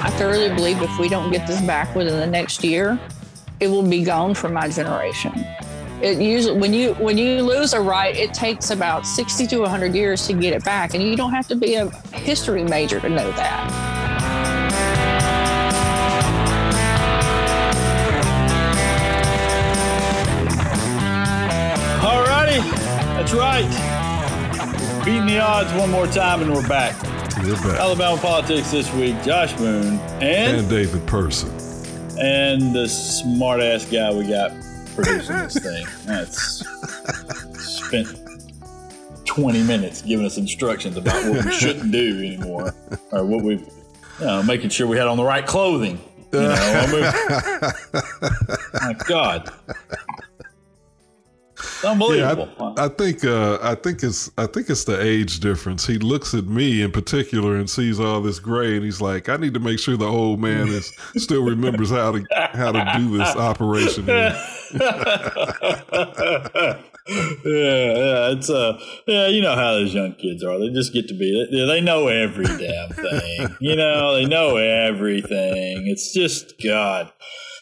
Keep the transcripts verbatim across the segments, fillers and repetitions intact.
I thoroughly believe if we don't get this back within the next year, it will be gone from my generation. It usually, when you when you lose a right, it takes about sixty to one hundred years to get it back, and you don't have to be a history major to know that. That's right. Beating the odds one more time, and we're back. We're back. Alabama politics this week. Josh Moon and, and David Person. And the smart-ass guy we got producing this thing. That's spent twenty minutes giving us instructions about what we shouldn't do anymore. Or what we, you know, making sure we had on the right clothing. You know, I mean, my God. Unbelievable. Yeah, I, I think uh, I think it's I think it's the age difference. He looks at me in particular and sees all this gray, and he's like, "I need to make sure the old man is still remembers how to how to do this operation." yeah, yeah, it's uh, yeah. You know how those young kids are. They just get to be. They, they know every damn thing. You know, they know everything. It's just God.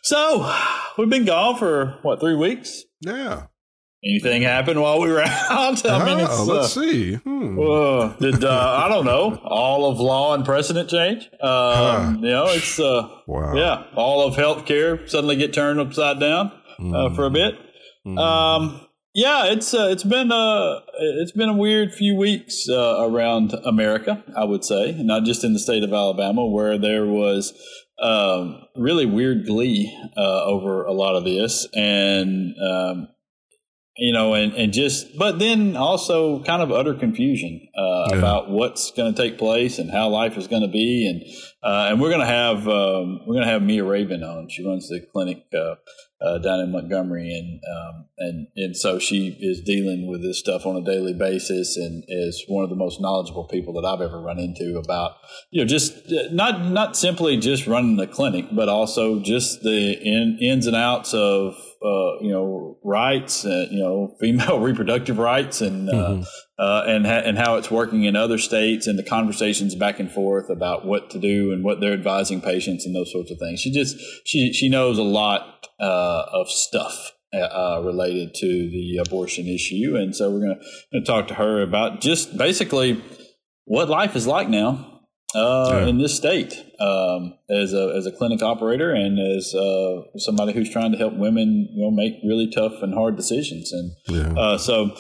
So we've been gone for what, three weeks? Yeah. Anything happened while we were out? I mean, it's, oh, let's uh, see. Hmm. Uh, did uh, I don't know. All of law and precedent change? Uh, huh. You know, it's uh, wow. Yeah, all of healthcare suddenly get turned upside down mm. uh, for a bit. Mm. Um, yeah, it's uh, it's been a it's been a weird few weeks uh, around America, I would say, not just in the state of Alabama, where there was. Um, really weird glee uh, over a lot of this, and um, you know, and, and just, but then also kind of utter confusion uh, yeah. about what's going to take place and how life is going to be, and uh, and we're going to have um, we're going to have Mia Raven on. She runs the clinic uh, uh, down in Montgomery, and um, and and so she is dealing with this stuff on a daily basis, and is one of the most knowledgeable people that I've ever run into about, you know, just not not simply just running the clinic, but also just the in, ins and outs of. Uh, you know, rights, uh, you know, female reproductive rights, and uh, mm-hmm. uh, and ha- and how it's working in other states, and the conversations back and forth about what to do and what they're advising patients and those sorts of things. She just she she knows a lot uh, of stuff uh, related to the abortion issue, and so we're going to talk to her about just basically what life is like now. Uh, yeah. In this state, um, as a as a clinic operator, and as uh, somebody who's trying to help women, you know, make really tough and hard decisions, and yeah. uh, so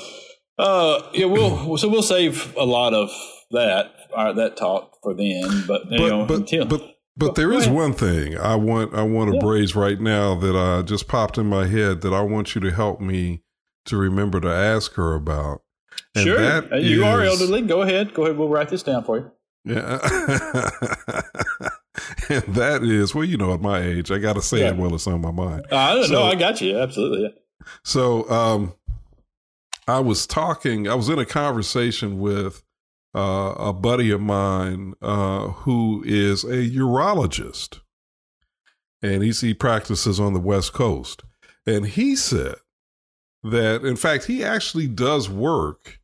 uh, yeah, we'll so we'll save a lot of that our, that talk for then. But you but, know, but, until, but but there is one thing I want I want to yeah. raise right now that I just popped in my head that I want you to help me to remember to ask her about. And sure, that you is, are elderly. Go ahead, go ahead. We'll write this down for you. Yeah, and that is, well, you know, at my age, I got to say yeah. it while it's on my mind. Uh, I don't so, know. I got you. Absolutely. Yeah. So um, I was talking, I was in a conversation with uh, a buddy of mine uh, who is a urologist, and he's, he practices on the West Coast. And he said that, in fact, he actually does work.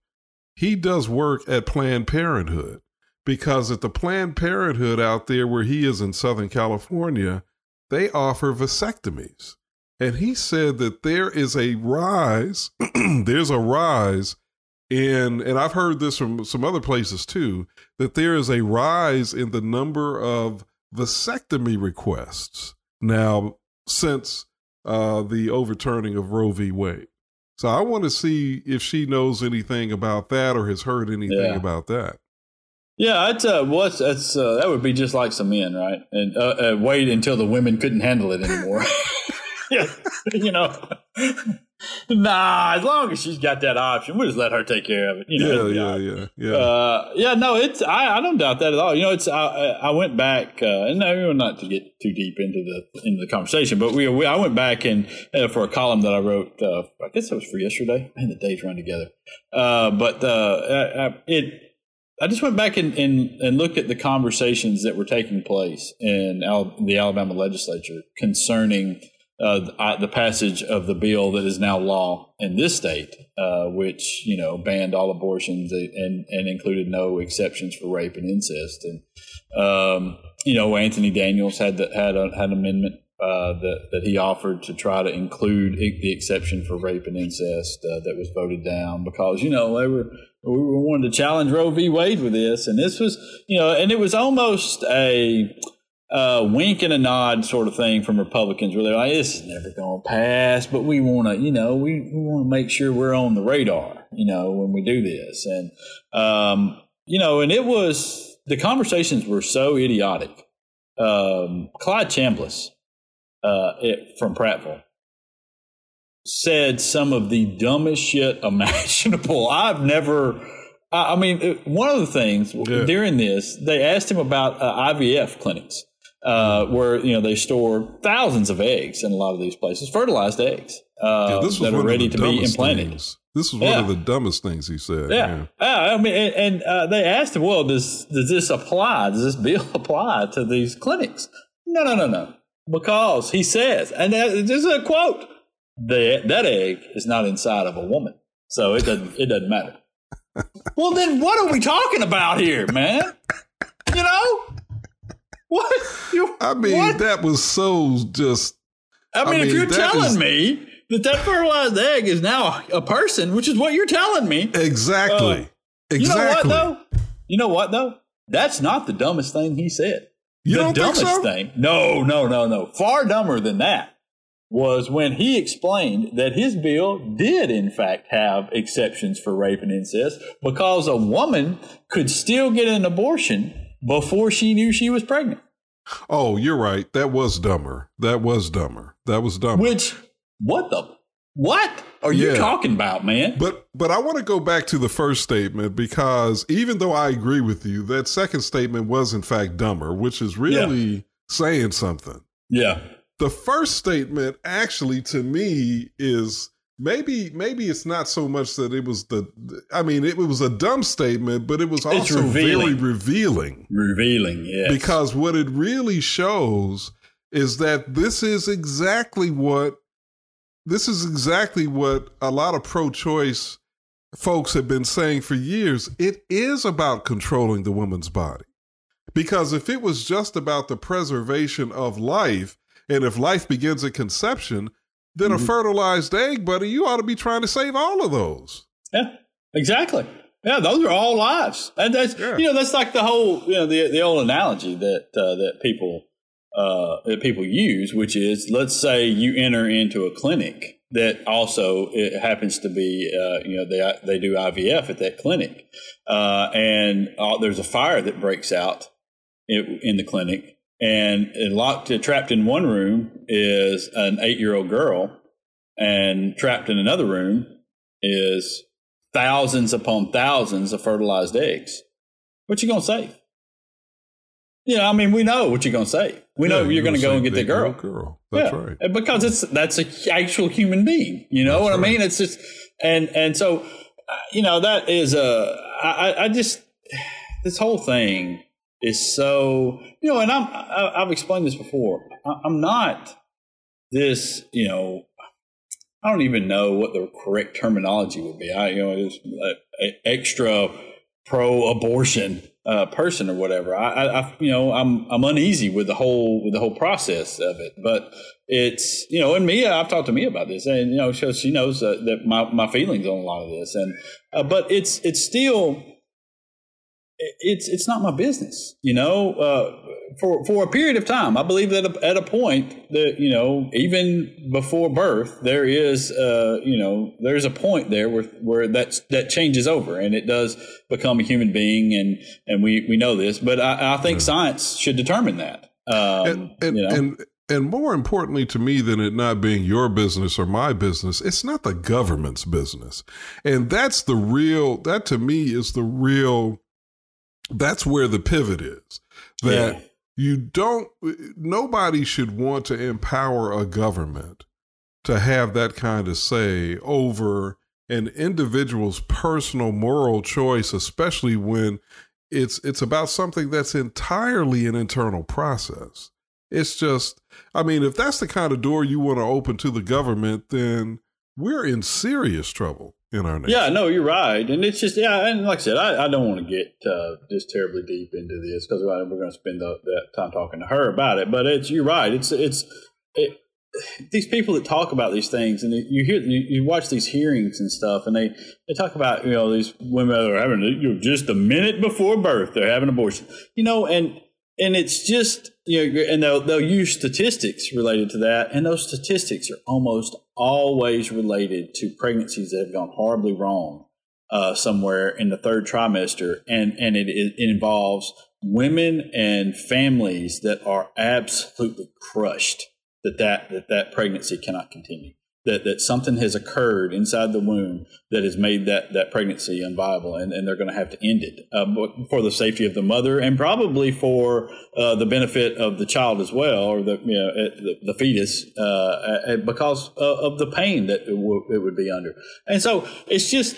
He does work at Planned Parenthood. Because at the Planned Parenthood out there where he is in Southern California, they offer vasectomies. And he said that there is a rise, there's a rise in, and I've heard this from some other places too, that there is a rise in the number of vasectomy requests now since uh, the overturning of Roe v. Wade. So I want to see if she knows anything about that or has heard anything yeah. about that. Yeah, it's, uh, well, it's, it's, uh, that would be just like some men, right? And uh, uh, wait until the women couldn't handle it anymore. yeah, you know, nah. As long as she's got that option, we'll just let her take care of it. You know, yeah, yeah, yeah, yeah. Uh, yeah, no, it's I, I don't doubt that at all. You know, it's I, I went back, uh, and no, not to get too deep into the into the conversation, but we, we I went back and uh, for a column that I wrote, uh, I guess it was for yesterday. Man, the days run together. Uh, but uh, I, I, it. I just went back and, and, and looked at the conversations that were taking place in Al- the Alabama legislature concerning uh, I, the passage of the bill that is now law in this state, uh, which, you know, banned all abortions and, and included no exceptions for rape and incest. And, um, you know, Anthony Daniels had the, had, a, had an amendment uh, that, that he offered to try to include the exception for rape and incest uh, that was voted down because, you know, they were we wanted to challenge Roe v. Wade with this. And this was, you know, and it was almost a – Uh, wink and a nod sort of thing from Republicans where they're like, this is never going to pass, but we want to, you know, we, we want to make sure we're on the radar, you know, when we do this. And, um, you know, and it was, the conversations were so idiotic. Um, Clyde Chambliss uh, it, from Prattville said some of the dumbest shit imaginable. I've never... I mean, it, one of the things yeah. during this, they asked him about uh, I V F clinics. Uh, where, you know, they store thousands of eggs in a lot of these places, fertilized eggs uh, yeah, that are ready to be implanted. Things. This was yeah. one of the dumbest things he said. Yeah. yeah. I mean, and, and uh, they asked him, well, does, does this apply? Does this bill apply to these clinics? No, no, no, no. Because he says, and that, this is a quote, that, that egg is not inside of a woman. So it doesn't, it doesn't matter. Well, then what are we talking about here, man? You know? What? You, I mean, what? That was so just... I mean, I mean if you're telling is, me that that fertilized egg is now a person, which is what you're telling me. Exactly. Uh, exactly. You know what, though? You know what, though? That's not the dumbest thing he said. You the don't dumbest think so? thing. No, no, no, no. Far dumber than that was when he explained that his bill did, in fact, have exceptions for rape and incest because a woman could still get an abortion before she knew she was pregnant. Oh, you're right. That was dumber. That was dumber. That was dumber. Which, what the, what are you yeah. talking about, man? But, but I want to go back to the first statement because even though I agree with you, that second statement was in fact dumber, which is really yeah. saying something. Yeah. The first statement actually to me is maybe, maybe it's not so much that it was the, I mean, it, it was a dumb statement, but it was also revealing. very revealing. Revealing, yes. Because what it really shows is that this is exactly what, this is exactly what a lot of pro-choice folks have been saying for years. It is about controlling the woman's body. Because if it was just about the preservation of life, and if life begins at conception, then mm-hmm. a fertilized egg, buddy, you ought to be trying to save all of those. Yeah, exactly. Yeah, those are all lives. And that's, yeah. you know, that's like the whole, you know, the, the old analogy that uh, that people uh, that people use, which is, let's say you enter into a clinic that also it happens to be, uh, you know, they they do I V F at that clinic. Uh, and uh, there's a fire that breaks out in, in the clinic. And locked, trapped in one room is an eight-year-old girl, and trapped in another room is thousands upon thousands of fertilized eggs. What you gonna save? You know, I mean, we know what you're gonna save. We yeah, know you're, you're gonna, gonna go and get the girl. girl. That's yeah, right. Because it's that's an actual human being. You know that's what right. I mean? It's just and and so you know that is a I, I just this whole thing. Is so, you know, and I'm, I, I've explained this before. I, I'm not this, you know, I don't even know what the correct terminology would be. I, you know, it's an extra pro-abortion uh, person or whatever. I, I, you know, I'm, I'm uneasy with the whole, with the whole process of it. But it's, you know, and Mia, I've talked to Mia about this, and you know, she, she knows uh, that my, my feelings on a lot of this, and uh, but it's, it's still. It's it's not my business, you know, uh, for for a period of time. I believe that at a point that, you know, even before birth, there is, uh, you know, there's a point there where where that's, that changes over and it does become a human being. And, and we, we know this, but I, I think yeah. science should determine that. Um, and, and, you know? and and more importantly to me than it not being your business or my business, it's not the government's business. And that's the real, that to me is the real. That's where the pivot is, that yeah. you don't, nobody should want to empower a government to have that kind of say over an individual's personal moral choice, especially when it's, it's about something that's entirely an internal process. It's just, I mean, if that's the kind of door you want to open to the government, then we're in serious trouble in our nation. Yeah, no, you're right. And it's just, yeah, and like I said, I, I don't want to get uh, just terribly deep into this because we're going to spend the, that time talking to her about it. But it's, you're right. It's, it's, it, these people that talk about these things, and you hear, you, you watch these hearings and stuff, and they, they talk about, you know, these women that are having, you know, just a minute before birth, they're having abortion, you know, and, and it's just, you know, and they'll, they'll use statistics related to that. And those statistics are almost always related to pregnancies that have gone horribly wrong uh, somewhere in the third trimester. And, and it, it involves women and families that are absolutely crushed that that, that, that pregnancy cannot continue, that, that something has occurred inside the womb that has made that, that pregnancy unviable, and, and they're going to have to end it uh, for the safety of the mother and probably for uh, the benefit of the child as well, or the, you know, the, the fetus, uh, because of the pain that it, w- it would be under. And so it's just,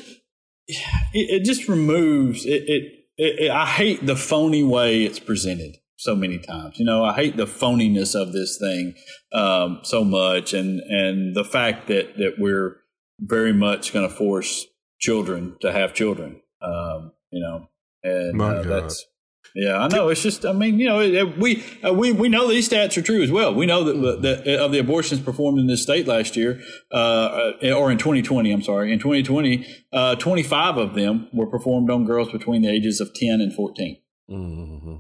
it, it just removes it, it, it. I hate the phony way it's presented so many times. You know, I hate the phoniness of this thing um, so much, and, and the fact that, that we're very much going to force children to have children, um, you know, and uh, that's, yeah, I know. It's just, I mean, you know, it, it, we, uh, we, we know these stats are true as well. We know that, that of the abortions performed in this state last year, uh, or in twenty twenty, I'm sorry, in twenty twenty, uh, twenty-five of them were performed on girls between the ages of ten and fourteen. Mm-hmm.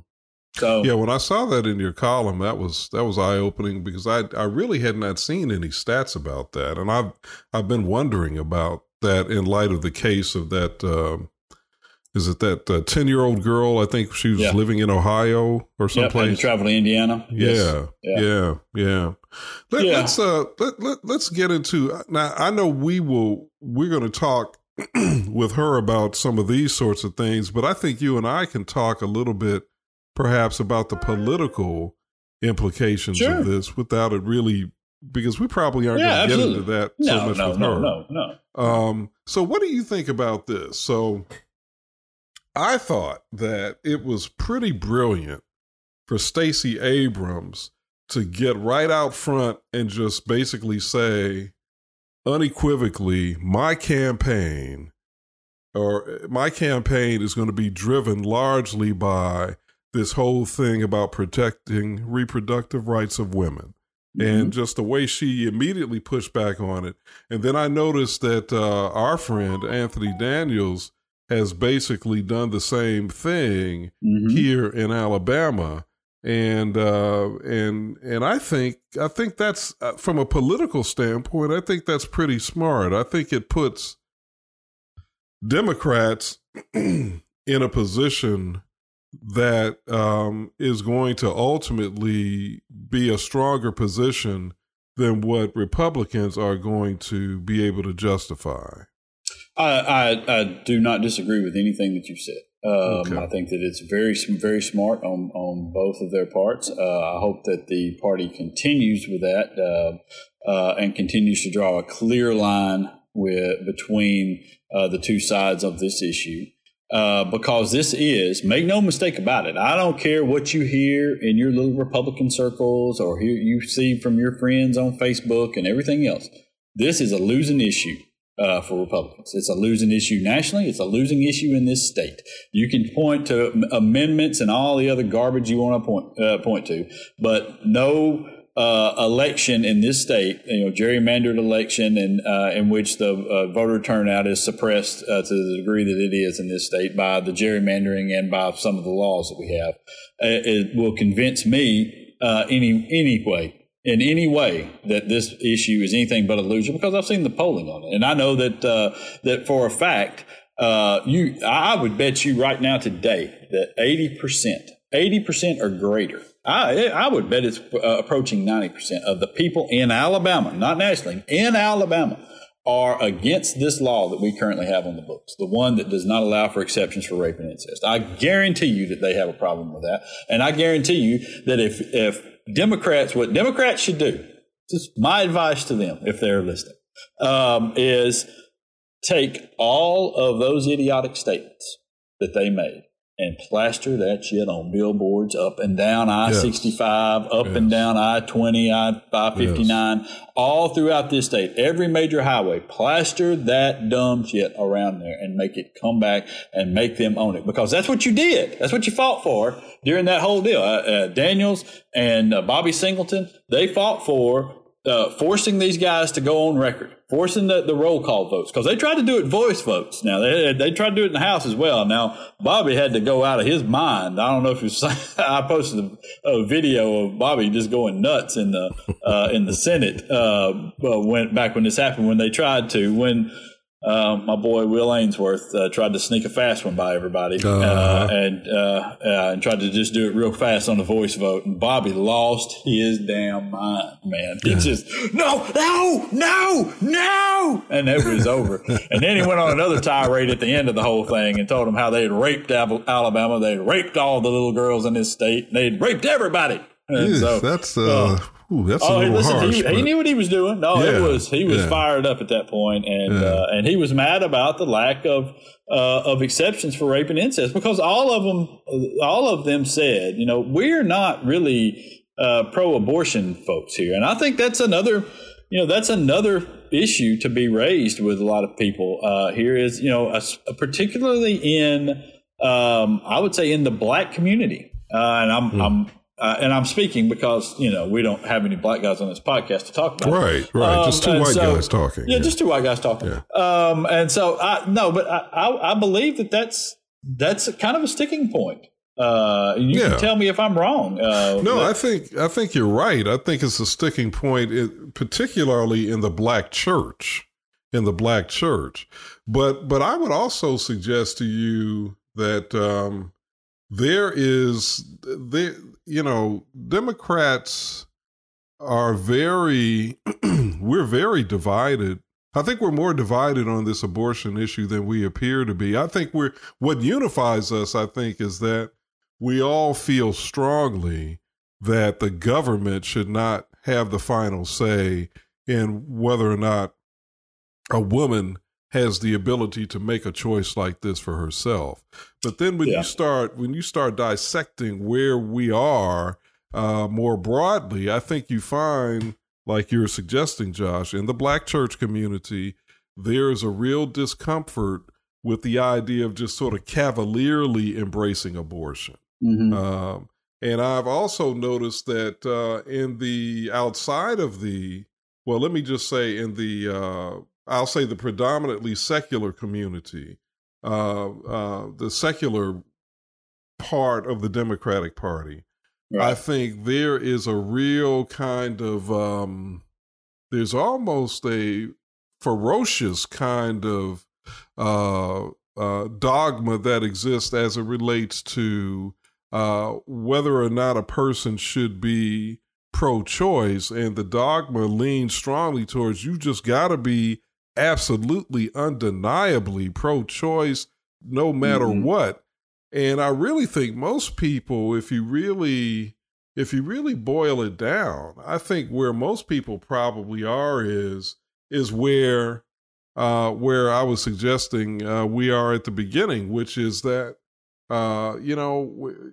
So. Yeah, when I saw that in your column, that was that was eye-opening, because I, I really had not seen any stats about that, and I've I've been wondering about that in light of the case of that uh, is it that uh, ten-year-old girl? I think she was yeah. living in Ohio or someplace. Yep, traveled to Indiana. Yeah, yes. yeah, yeah, yeah. Let, yeah. Let's uh let, let let's get into now. I know we will we're going to talk with her about some of these sorts of things, but I think you and I can talk a little bit, perhaps, about the political implications sure. of this without it really, because we probably aren't yeah, going to get into that no, so much no, with no, her. No, no, no. Um, so what do you think about this? So I thought that it was pretty brilliant for Stacey Abrams to get right out front and just basically say unequivocally, my campaign or my campaign is going to be driven largely by this whole thing about protecting reproductive rights of women, mm-hmm. and just the way she immediately pushed back on it. And then I noticed that uh, our friend Anthony Daniels has basically done the same thing mm-hmm. here in Alabama. And, uh, and, and I think, I think that's uh, from a political standpoint, I think that's pretty smart. I think it puts Democrats in a position that um, is going to ultimately be a stronger position than what Republicans are going to be able to justify. I, I, I do not disagree with anything that you've said. Um, okay. I think that it's very, very smart on, on both of their parts. Uh, I hope that the party continues with that uh, uh, and continues to draw a clear line with, between uh, the two sides of this issue. Uh, because this is, make no mistake about it, I don't care what you hear in your little Republican circles or hear you see from your friends on Facebook and everything else. This is a losing issue uh, for Republicans. It's a losing issue nationally. It's a losing issue in this state. You can point to m- amendments and all the other garbage you want to point, uh, point to, but no Uh, election in this state, you know, gerrymandered election, and uh, in which the uh, voter turnout is suppressed uh, to the degree that it is in this state by the gerrymandering and by some of the laws that we have, it, it will convince me uh, any any way in any way that this issue is anything but illusion, because I've seen the polling on it, and I know that uh, that for a fact. Uh, you, I would bet you right now today that eighty percent, eighty percent or greater. I, I would bet it's uh, approaching ninety percent of the people in Alabama, not nationally, in Alabama, are against this law that we currently have on the books, the one that does not allow for exceptions for rape and incest. I guarantee you that they have a problem with that. And I guarantee you that if, if Democrats, what Democrats should do, just my advice to them, if they're listening, um, is take all of those idiotic statements that they made and plaster that shit on billboards up and down I sixty-five, yes. up yes. and down I twenty, I five fifty-nine, yes. all throughout this state, every major highway. Plaster that dumb shit around there and make it come back and make them own it, because that's what you did. That's what you fought for during that whole deal. Uh, uh, Daniels and uh, Bobby Singleton, they fought for uh, forcing these guys to go on record. Forcing the, the roll call votes, because they tried to do it voice votes. Now, they they tried to do it in the House as well. Now, Bobby had to go out of his mind. I don't know if you saw, I posted a, a video of Bobby just going nuts in the uh, in the Senate uh, when, back when this happened, when they tried to, when uh, my boy Will Ainsworth uh, tried to sneak a fast one by everybody uh, uh, and, uh, uh, and tried to just do it real fast on the voice vote. And Bobby lost his damn mind, man. He just, no, no, no, no. And that was over. And then he went on another tirade at the end of the whole thing and told them how they had raped Alabama. They had raped all the little girls in this state. They had raped everybody. And yes, so, that's uh, uh, ooh, that's oh, a little listen, harsh. He, but... he knew what he was doing. No, yeah, it was he was yeah. fired up at that point, and yeah. uh, and he was mad about the lack of uh, of exceptions for rape and incest, because all of them, all of them said, you know, we're not really uh, pro-abortion folks here, and I think that's another, you know, that's another issue to be raised with a lot of people uh, here is, you know, a, a particularly in um, I would say in the black community, uh, and I'm. Mm. I'm Uh, and I'm speaking because, you know, we don't have any black guys on this podcast to talk about. Right, right. Um, just two white so, guys talking. Yeah, yeah, just two white guys talking. Yeah. Um, and so, I, no, but I, I, I believe that that's, that's kind of a sticking point. Uh, you yeah. can tell me if I'm wrong. Uh, no, but- I think I think you're right. I think it's a sticking point, it, particularly in the black church, in the black church. But, but I would also suggest to you that um, there is... there. You know, Democrats are very, we're very divided. I think we're more divided on this abortion issue than we appear to be. I think we're, what unifies us, I think, is that we all feel strongly that the government should not have the final say in whether or not a woman has the ability to make a choice like this for herself. But then when yeah. you start when you start dissecting where we are uh, more broadly, I think you find, like you're suggesting, Josh, in the black church community, there's a real discomfort with the idea of just sort of cavalierly embracing abortion. Mm-hmm. Um, and I've also noticed that uh, in the outside of the, well, let me just say in the, uh, I'll say the predominantly secular community, uh, uh, the secular part of the Democratic Party. Right. I think there is a real kind of, um, there's almost a ferocious kind of uh, uh, dogma that exists as it relates to uh, whether or not a person should be pro-choice. And the dogma leans strongly towards you just got to be absolutely undeniably pro-choice no matter mm-hmm. what. And I really think most people, if you really if you really boil it down, I think where most people probably are is is where uh where I was suggesting uh we are at the beginning, which is that uh you know w-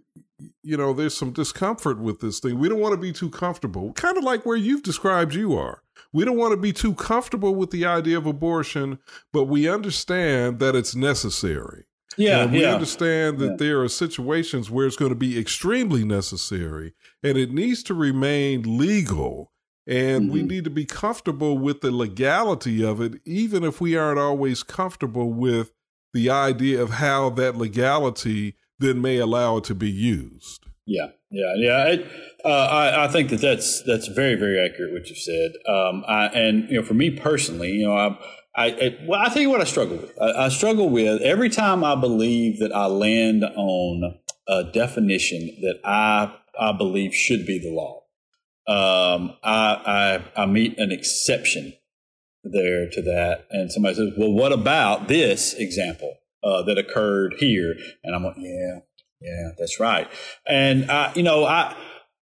you know there's some discomfort with this thing. We don't want to be too comfortable, kind of like where you've described you are. We don't want to be too comfortable with the idea of abortion, but we understand that it's necessary. Yeah, and we yeah. understand that yeah. there are situations where it's going to be extremely necessary, and it needs to remain legal. And mm-hmm. we need to be comfortable with the legality of it, even if we aren't always comfortable with the idea of how that legality then may allow it to be used. Yeah, yeah, yeah. It, uh, I, I think that that's that's very, very accurate what you said. Um, I, and you know, for me personally, you know, I, I, I well, I tell you what, I struggle with. I, I struggle with every time I believe that I land on a definition that I I believe should be the law. Um, I, I I meet an exception there to that, and somebody says, "Well, what about this example uh, that occurred here?" And I'm like, "Yeah." Yeah, that's right. And, I, you know, I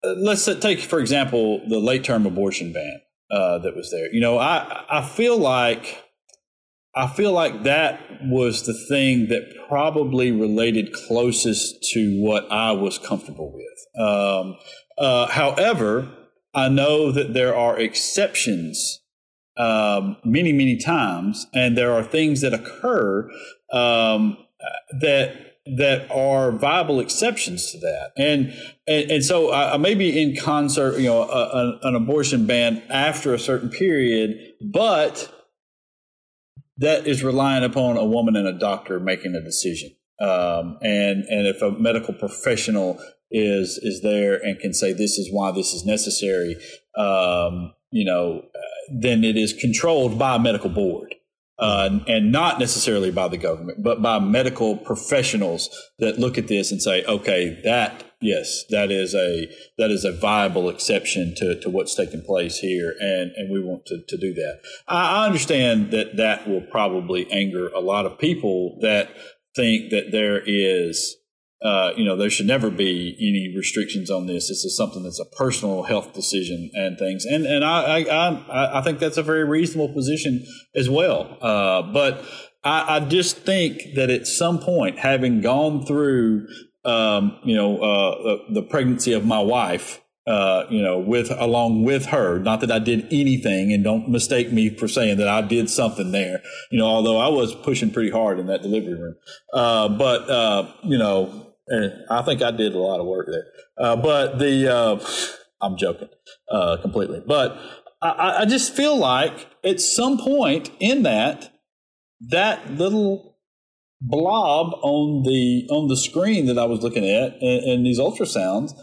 let's take, for example, the late term abortion ban uh, that was there. You know, I, I feel like I feel like that was the thing that probably related closest to what I was comfortable with. Um, uh, however, I know that there are exceptions um, many, many times, and there are things that occur um, that that are viable exceptions to that. And and, and so I, I may be in concert, you know, a, a, an abortion ban after a certain period, but that is relying upon a woman and a doctor making a decision. Um, and and if a medical professional is is there and can say this is why this is necessary, um, you know, then it is controlled by a medical board. Uh, and not necessarily by the government, but by medical professionals that look at this and say, "Okay, that yes, that is a that is a viable exception to, to what's taking place here, and, and we want to, to do that." I understand that that will probably anger a lot of people that think that there is, uh, you know, there should never be any restrictions on this. This is something that's a personal health decision and things, and and I I I think that's a very reasonable position as well. Uh, but I, I just think that at some point, having gone through, um, you know, uh, the, the pregnancy of my wife, uh, you know, with along with her, not that I did anything, and don't mistake me for saying that I did something there, you know, although I was pushing pretty hard in that delivery room. Uh, but, uh, you know, and I think I did a lot of work there. Uh, but the uh, I'm joking uh, completely, but I, I just feel like at some point in that, that little blob on the on the screen that I was looking at and, and these ultrasounds,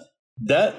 that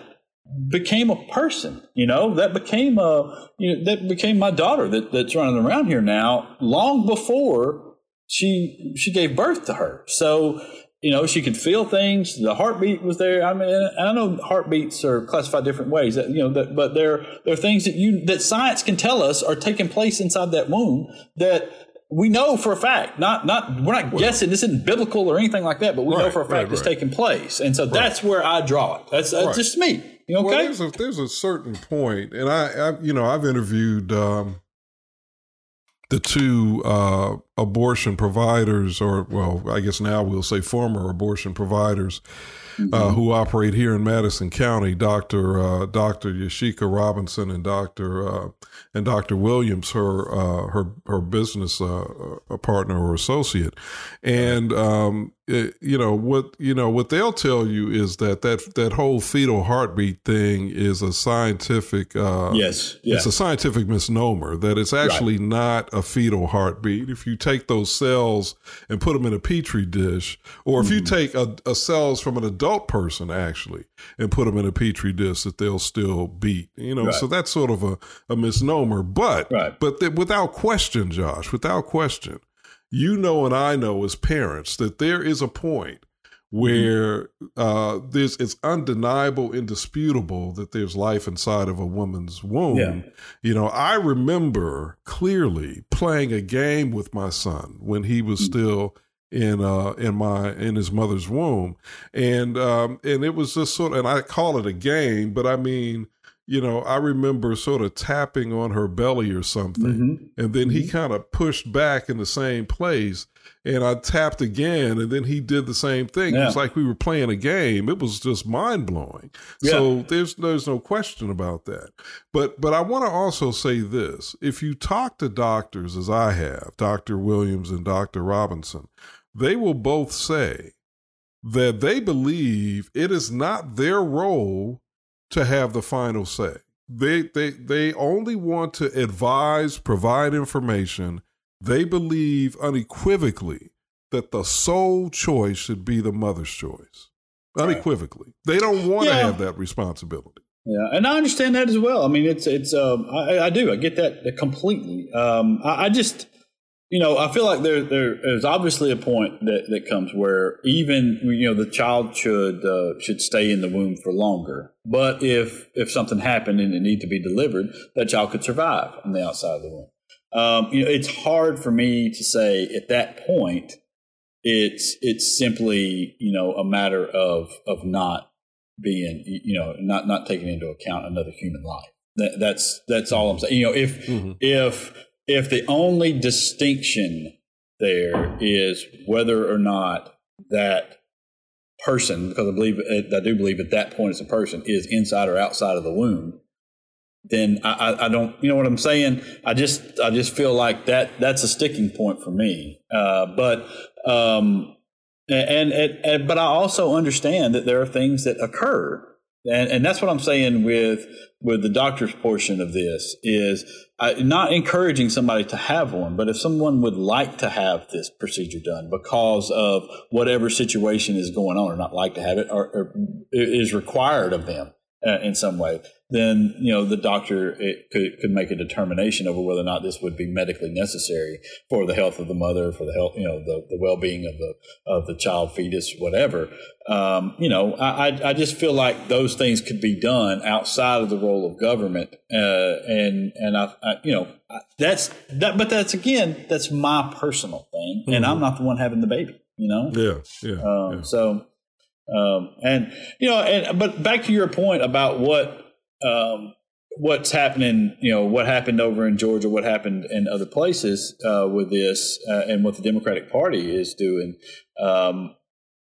became a person, you know, that became a you know, that became my daughter that, that's running around here now. Long before she she gave birth to her, so. You know, she could feel things. The heartbeat was there. I mean, and I know heartbeats are classified different ways. That, you know, that, but there there are things that you that science can tell us are taking place inside that womb that we know for a fact. Not not we're not well, guessing. This isn't biblical or anything like that. But we right, know for a fact right, it's right. taking place. And so right. that's where I draw it. That's, that's right. just me. You know, well, okay. There's a, there's a certain point, and I, I you know I've interviewed um, the two. Uh, abortion providers, or well, I guess now we'll say former abortion providers mm-hmm. uh, who operate here in Madison County, Doctor Uh, Doctor Yashika Robinson and Doctor uh, and Doctor Williams, her uh, her her business uh, a partner or associate, and um, it, you know what you know what they'll tell you is that that that whole fetal heartbeat thing is a scientific uh, yes, yeah. it's a scientific misnomer that it's actually right. not a fetal heartbeat. If you take Take those cells and put them in a petri dish, or if mm-hmm. you take a, a cells from an adult person actually and put them in a petri dish, that they'll still beat. You know, right. so that's sort of a, a misnomer. But right. but th- without question, Josh, without question, you know, and I know as parents that there is a point where uh, this it's undeniable, indisputable that there's life inside of a woman's womb. Yeah. You know, I remember clearly playing a game with my son when he was still in uh, in my in his mother's womb, and um, and it was just sort of, and I call it a game, but I mean. You know, I remember sort of tapping on her belly or something, mm-hmm. and then he mm-hmm. kind of pushed back in the same place, and I tapped again, and then he did the same thing. Yeah. It was like we were playing a game. It was just mind blowing. Yeah. So there's there's no question about that. But but I want to also say this: if you talk to doctors, as I have, Doctor Williams and Doctor Robinson, they will both say that they believe it is not their role to have the final say. They they they only want to advise, provide information. They believe unequivocally that the sole choice should be the mother's choice. Unequivocally. Right. They don't want yeah. to have that responsibility. Yeah, and I understand that as well. I mean, it's, it's um, I, I do. I get that completely. Um, I, I just, you know, I feel like there, there there's obviously a point that, that comes where even, you know, the child should uh, should stay in the womb for longer. But if if something happened and it needed to be delivered, that child could survive on the outside of the womb. Um, you know, it's hard for me to say at that point. It's it's simply, you know, a matter of of not being, you know, not not taking into account another human life. That, that's that's all I'm saying. You know, if mm-hmm. if if the only distinction there is whether or not that person, because I believe I do believe at that point it's a person, is inside or outside of the womb, then I, I don't, you know what I'm saying? I just, I just feel like that that's a sticking point for me. Uh, but, um, and, and, and, but I also understand that there are things that occur. And, and that's what I'm saying with, with the doctor's portion of this is I, not encouraging somebody to have one, but if someone would like to have this procedure done because of whatever situation is going on or not like to have it or, or is required of them uh, in some way, then, you know, the doctor it could, could make a determination over whether or not this would be medically necessary for the health of the mother, for the health, you know, the, the well-being of the of the child, fetus, whatever. Um, you know, I, I just feel like those things could be done outside of the role of government. Uh, and and I, I you know, that's that. But that's, again, that's my personal thing. Mm-hmm. And I'm not the one having the baby, you know. Yeah, yeah. Um, yeah. So um, and, you know, and but back to your point about what. Um, what's happening, you know, what happened over in Georgia, what happened in other places uh, with this uh, and what the Democratic Party is doing. Um,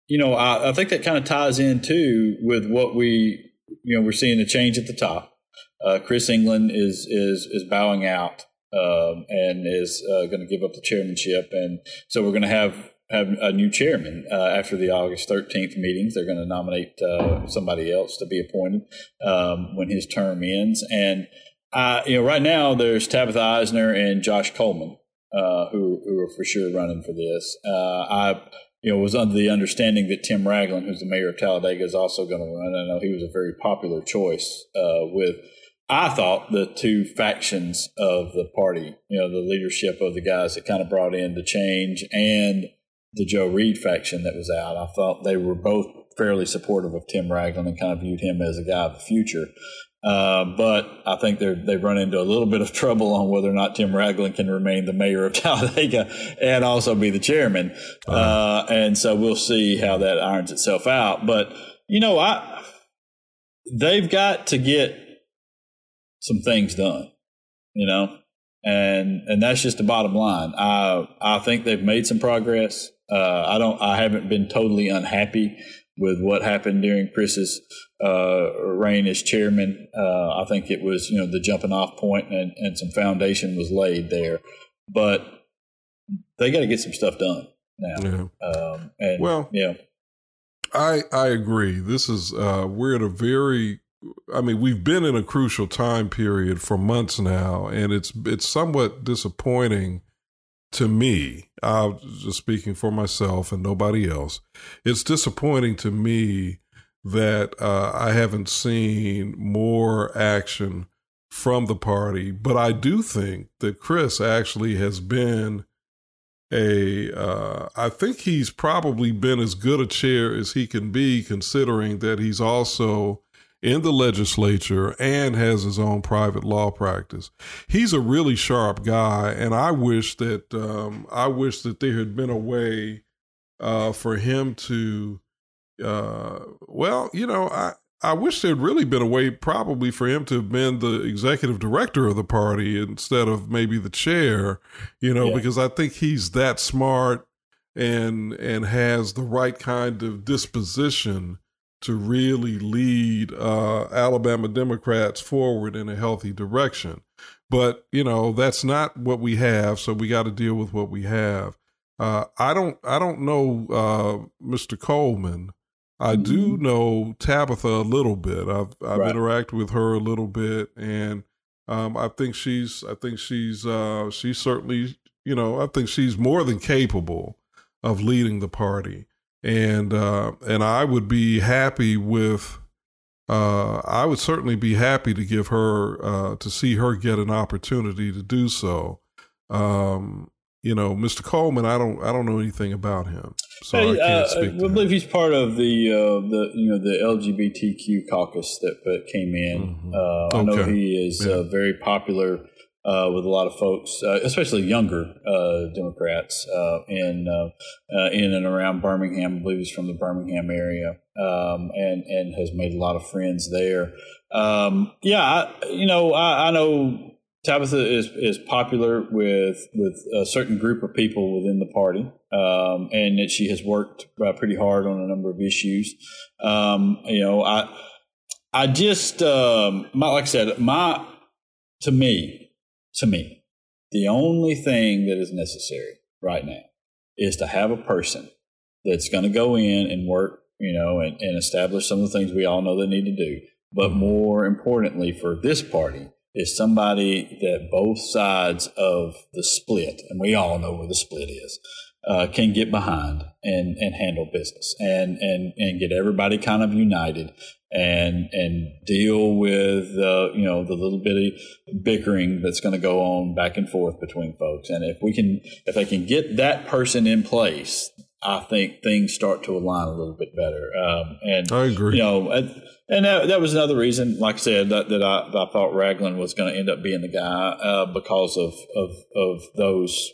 you know, I, I think that kind of ties in, too, with what we, you know, we're seeing a change at the top. Uh, Chris England is is is bowing out um, and is uh, going to give up the chairmanship. And so we're going to have. have a new chairman uh, after the August thirteenth meetings. They're going to nominate uh, somebody else to be appointed um, when his term ends. And, uh, you know, right now there's Tabitha Eisner and Josh Coleman, uh, who, who are for sure running for this. Uh, I, you know, was under the understanding that Tim Ragland, who's the mayor of Talladega, is also going to run. I know he was a very popular choice uh, with, I thought, the two factions of the party, you know, the leadership of the guys that kind of brought in the change and the Joe Reed faction that was out. I thought they were both fairly supportive of Tim Ragland and kind of viewed him as a guy of the future. Uh, but I think they're, they've run into a little bit of trouble on whether or not Tim Ragland can remain the mayor of Talladega and also be the chairman. Uh, and so we'll see how that irons itself out. But, you know, I they've got to get some things done, you know, and and that's just the bottom line. I I think they've made some progress. Uh, I don't. I haven't been totally unhappy with what happened during Chris's uh, reign as chairman. Uh, I think it was, you know, the jumping off point and, and some foundation was laid there. But they got to get some stuff done now. Yeah. Um, and, well, yeah, I I agree. This is uh, we're at a very. I mean, we've been in a crucial time period for months now, and it's it's somewhat disappointing. To me, uh, just speaking for myself and nobody else, it's disappointing to me that uh, I haven't seen more action from the party. But I do think that Chris actually has been a, uh, I think he's probably been as good a chair as he can be, considering that he's also in the legislature and has his own private law practice. He's a really sharp guy, and I wish that um, I wish that there had been a way uh, for him to. Uh, well, you know, I I wish there had really been a way, probably, for him to have been the executive director of the party instead of maybe the chair. You know, yeah. Because I think he's that smart and and has the right kind of disposition to really lead uh, Alabama Democrats forward in a healthy direction. But, you know, that's not what we have, so we got to deal with what we have. Uh, I don't I don't know uh, Mister Coleman. I mm-hmm. do know Tabitha a little bit. I've, I've right. interacted with her a little bit, and um, I think she's I think she's uh, she's certainly, you know, I think she's more than capable of leading the party. And uh, and I would be happy with, uh, I would certainly be happy to give her, uh, to see her get an opportunity to do so. Um, you know, Mister Coleman, I don't, I don't know anything about him, so hey, I can't uh, speak. I, to I believe him. He's part of the, uh, the, you know, the L G B T Q caucus that, that came in. Mm-hmm. Uh, I okay. know he is yeah. uh, very popular Uh, with a lot of folks, uh, especially younger uh, Democrats uh, in uh, uh, in and around Birmingham. I believe he's from the Birmingham area, um, and and has made a lot of friends there. Um, yeah, I, you know, I, I know Tabitha is, is popular with, with a certain group of people within the party, um, and that she has worked uh, pretty hard on a number of issues. Um, you know, I I just um, my, like I said, my to me to me the only thing that is necessary right now is to have a person that's going to go in and work, you know, and, and establish some of the things we all know they need to do. But more importantly for this party is somebody that both sides of the split, and we all know where the split is, uh, can get behind and, and handle business and, and, and get everybody kind of united and and deal with, uh, you know, the little bitty bickering that's going to go on back and forth between folks. And if we can, if they can get that person in place, I think things start to align a little bit better. Um, and I agree. You know, and that, that was another reason, like I said, that, that, I, that I thought Ragland was going to end up being the guy uh, because of, of, of those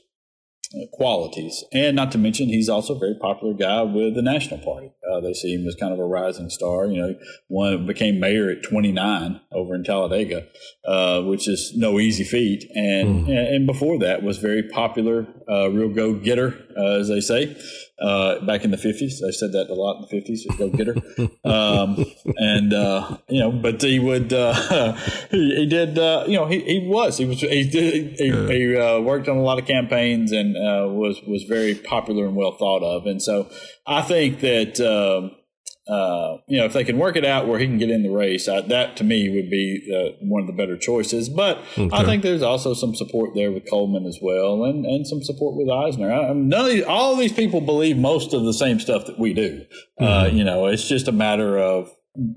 qualities. And not to mention, he's also a very popular guy with the National Party. Uh, they see him as kind of a rising star. You know, one became mayor at twenty-nine over in Talladega, uh, which is no easy feat. And mm. and before that was very popular, uh, real go-getter, uh, as they say, uh, back in the fifties. They said that a lot in the fifties, go-getter. um, and, uh, you know, but he would, uh, he, he did, uh, you know, he, he was, he was, he, did, he, yeah. he uh, worked on a lot of campaigns and uh, was, was very popular and well thought of. And so I think that, uh, Um, uh, you know, if they can work it out where he can get in the race, I, that to me would be uh, one of the better choices. But okay. I think there's also some support there with Coleman as well, and, and some support with Eisner. I, none of these, all these people believe most of the same stuff that we do. Mm-hmm. Uh, you know, it's just a matter of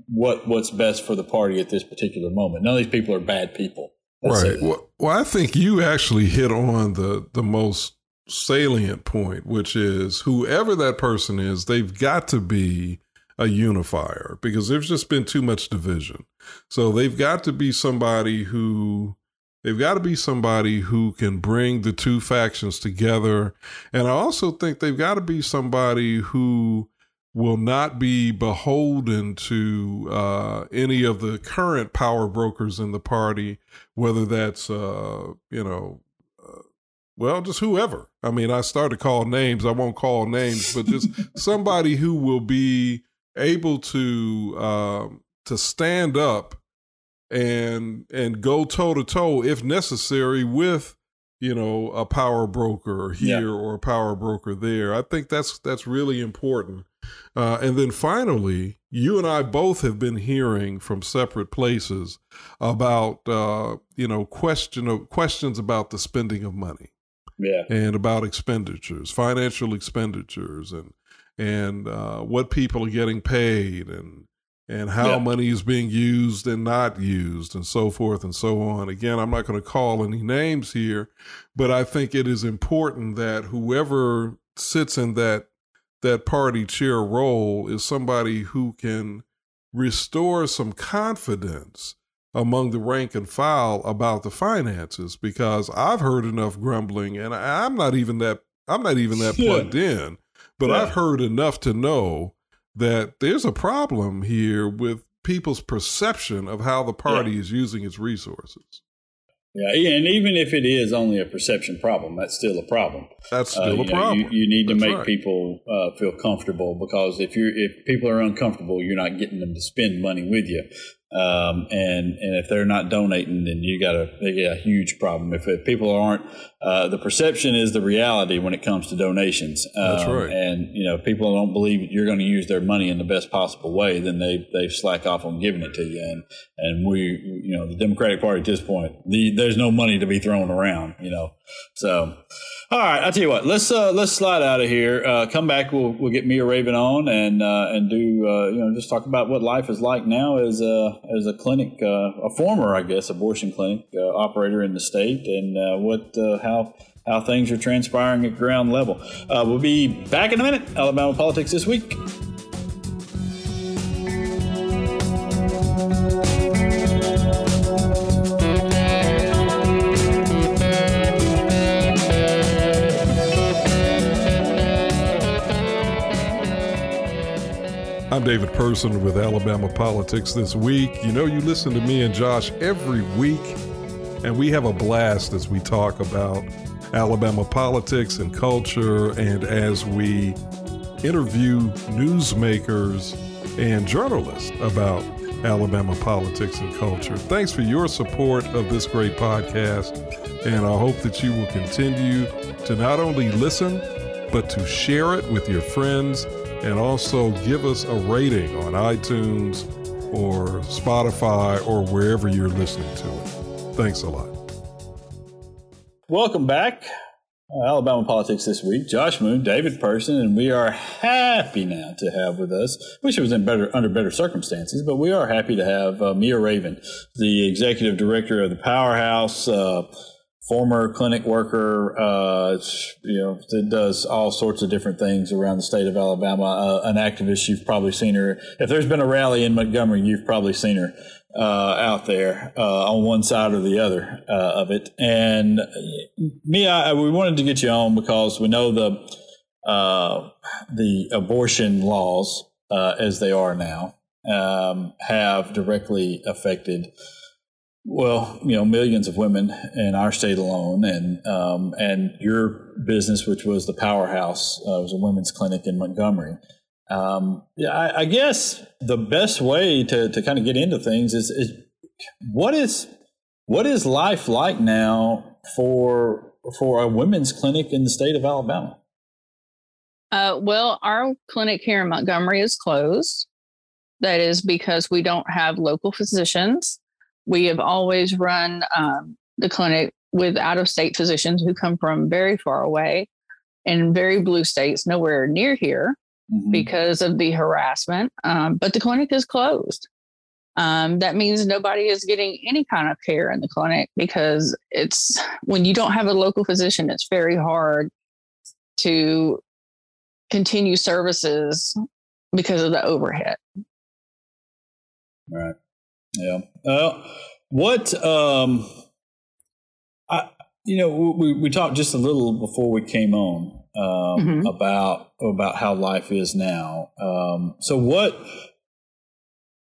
what what's best for the party at this particular moment. None of these people are bad people. That's right. Well, well, I think you actually hit on the the most salient point, which is whoever that person is, they've got to be a unifier because there's just been too much division. So they've got to be somebody who they've got to be somebody who can bring the two factions together. And I also think they've got to be somebody who will not be beholden to uh, any of the current power brokers in the party, whether that's, uh, you know, well, just whoever. I mean, I started to call names. I won't call names, but just somebody who will be able to um, to stand up and and go toe to toe if necessary with, you know, a power broker here yeah. or a power broker there. I think that's that's really important. Uh, and then finally, you and I both have been hearing from separate places about uh, you know question of, questions about the spending of money. Yeah. And about expenditures, financial expenditures and and uh, what people are getting paid and and how yeah. money is being used and not used and so forth and so on. Again, I'm not going to call any names here, but I think it is important that whoever sits in that that party chair role is somebody who can restore some confidence among the rank and file about the finances, because I've heard enough grumbling and I'm not even that, I'm not even that yeah. plugged in, but yeah. I've heard enough to know that there's a problem here with people's perception of how the party yeah. is using its resources. Yeah. And even if it is only a perception problem, that's still a problem. That's still uh, a know, problem. You, you need to that's make right. people uh, feel comfortable, because if you're, if people are uncomfortable, you're not getting them to spend money with you. Um, and, and if they're not donating, then you got a, they got a huge problem. If, if people aren't, uh, the perception is the reality when it comes to donations. Um, That's right. And, you know, people don't believe you're going to use their money in the best possible way, then they, they slack off on giving it to you. And, and we, you know, the Democratic Party at this point, the, there's no money to be thrown around, you know. So, all right, I'll tell you what, let's, uh, let's slide out of here. Uh, come back. We'll, we'll get Mia Raven on and, uh, and do, uh, you know, just talk about what life is like now as, uh, as a clinic, uh, a former, I guess, abortion clinic uh, operator in the state, and uh, what, uh, how, how things are transpiring at ground level. Uh, we'll be back in a minute. Alabama Politics This Week. I'm David Person with Alabama Politics This Week. You know, you listen to me and Josh every week And we have a blast as we talk about Alabama politics and culture, and as we interview newsmakers and journalists about Alabama politics and culture. Thanks for your support of this great podcast, and I hope that you will continue to not only listen, but to share it with your friends, and also give us a rating on iTunes or Spotify or wherever you're listening to it. Thanks a lot. Welcome back. Alabama Politics This Week, Josh Moon, David Person, and we are happy now to have with us, wish it was in better under better circumstances, but we are happy to have uh, Mia Raven, the executive director of the Powerhouse, uh, former clinic worker, uh, you know, that does all sorts of different things around the state of Alabama, uh, an activist. You've probably seen her. If there's been a rally in Montgomery, you've probably seen her uh, out there uh, on one side or the other uh, of it. And Mia, I, we wanted to get you on because we know the, uh, the abortion laws uh, as they are now um, have directly affected Well, you know, millions of women in our state alone, and um, and your business, which was the Powerhouse, uh, was a women's clinic in Montgomery. Um, yeah, I, I guess the best way to, to kind of get into things is, is what is what is life like now for for a women's clinic in the state of Alabama? Uh, well, our clinic here in Montgomery is closed. That is because we don't have local physicians. We have always run um, the clinic with out-of-state physicians who come from very far away and very blue states, nowhere near here, mm-hmm. because of the harassment. Um, but the clinic is closed. Um, that means nobody is getting any kind of care in the clinic, because it's when you don't have a local physician, it's very hard to continue services because of the overhead. Right. Yeah. Uh, what, um, I, you know, we, we talked just a little before we came on, um, mm-hmm. about, about how life is now. Um, so what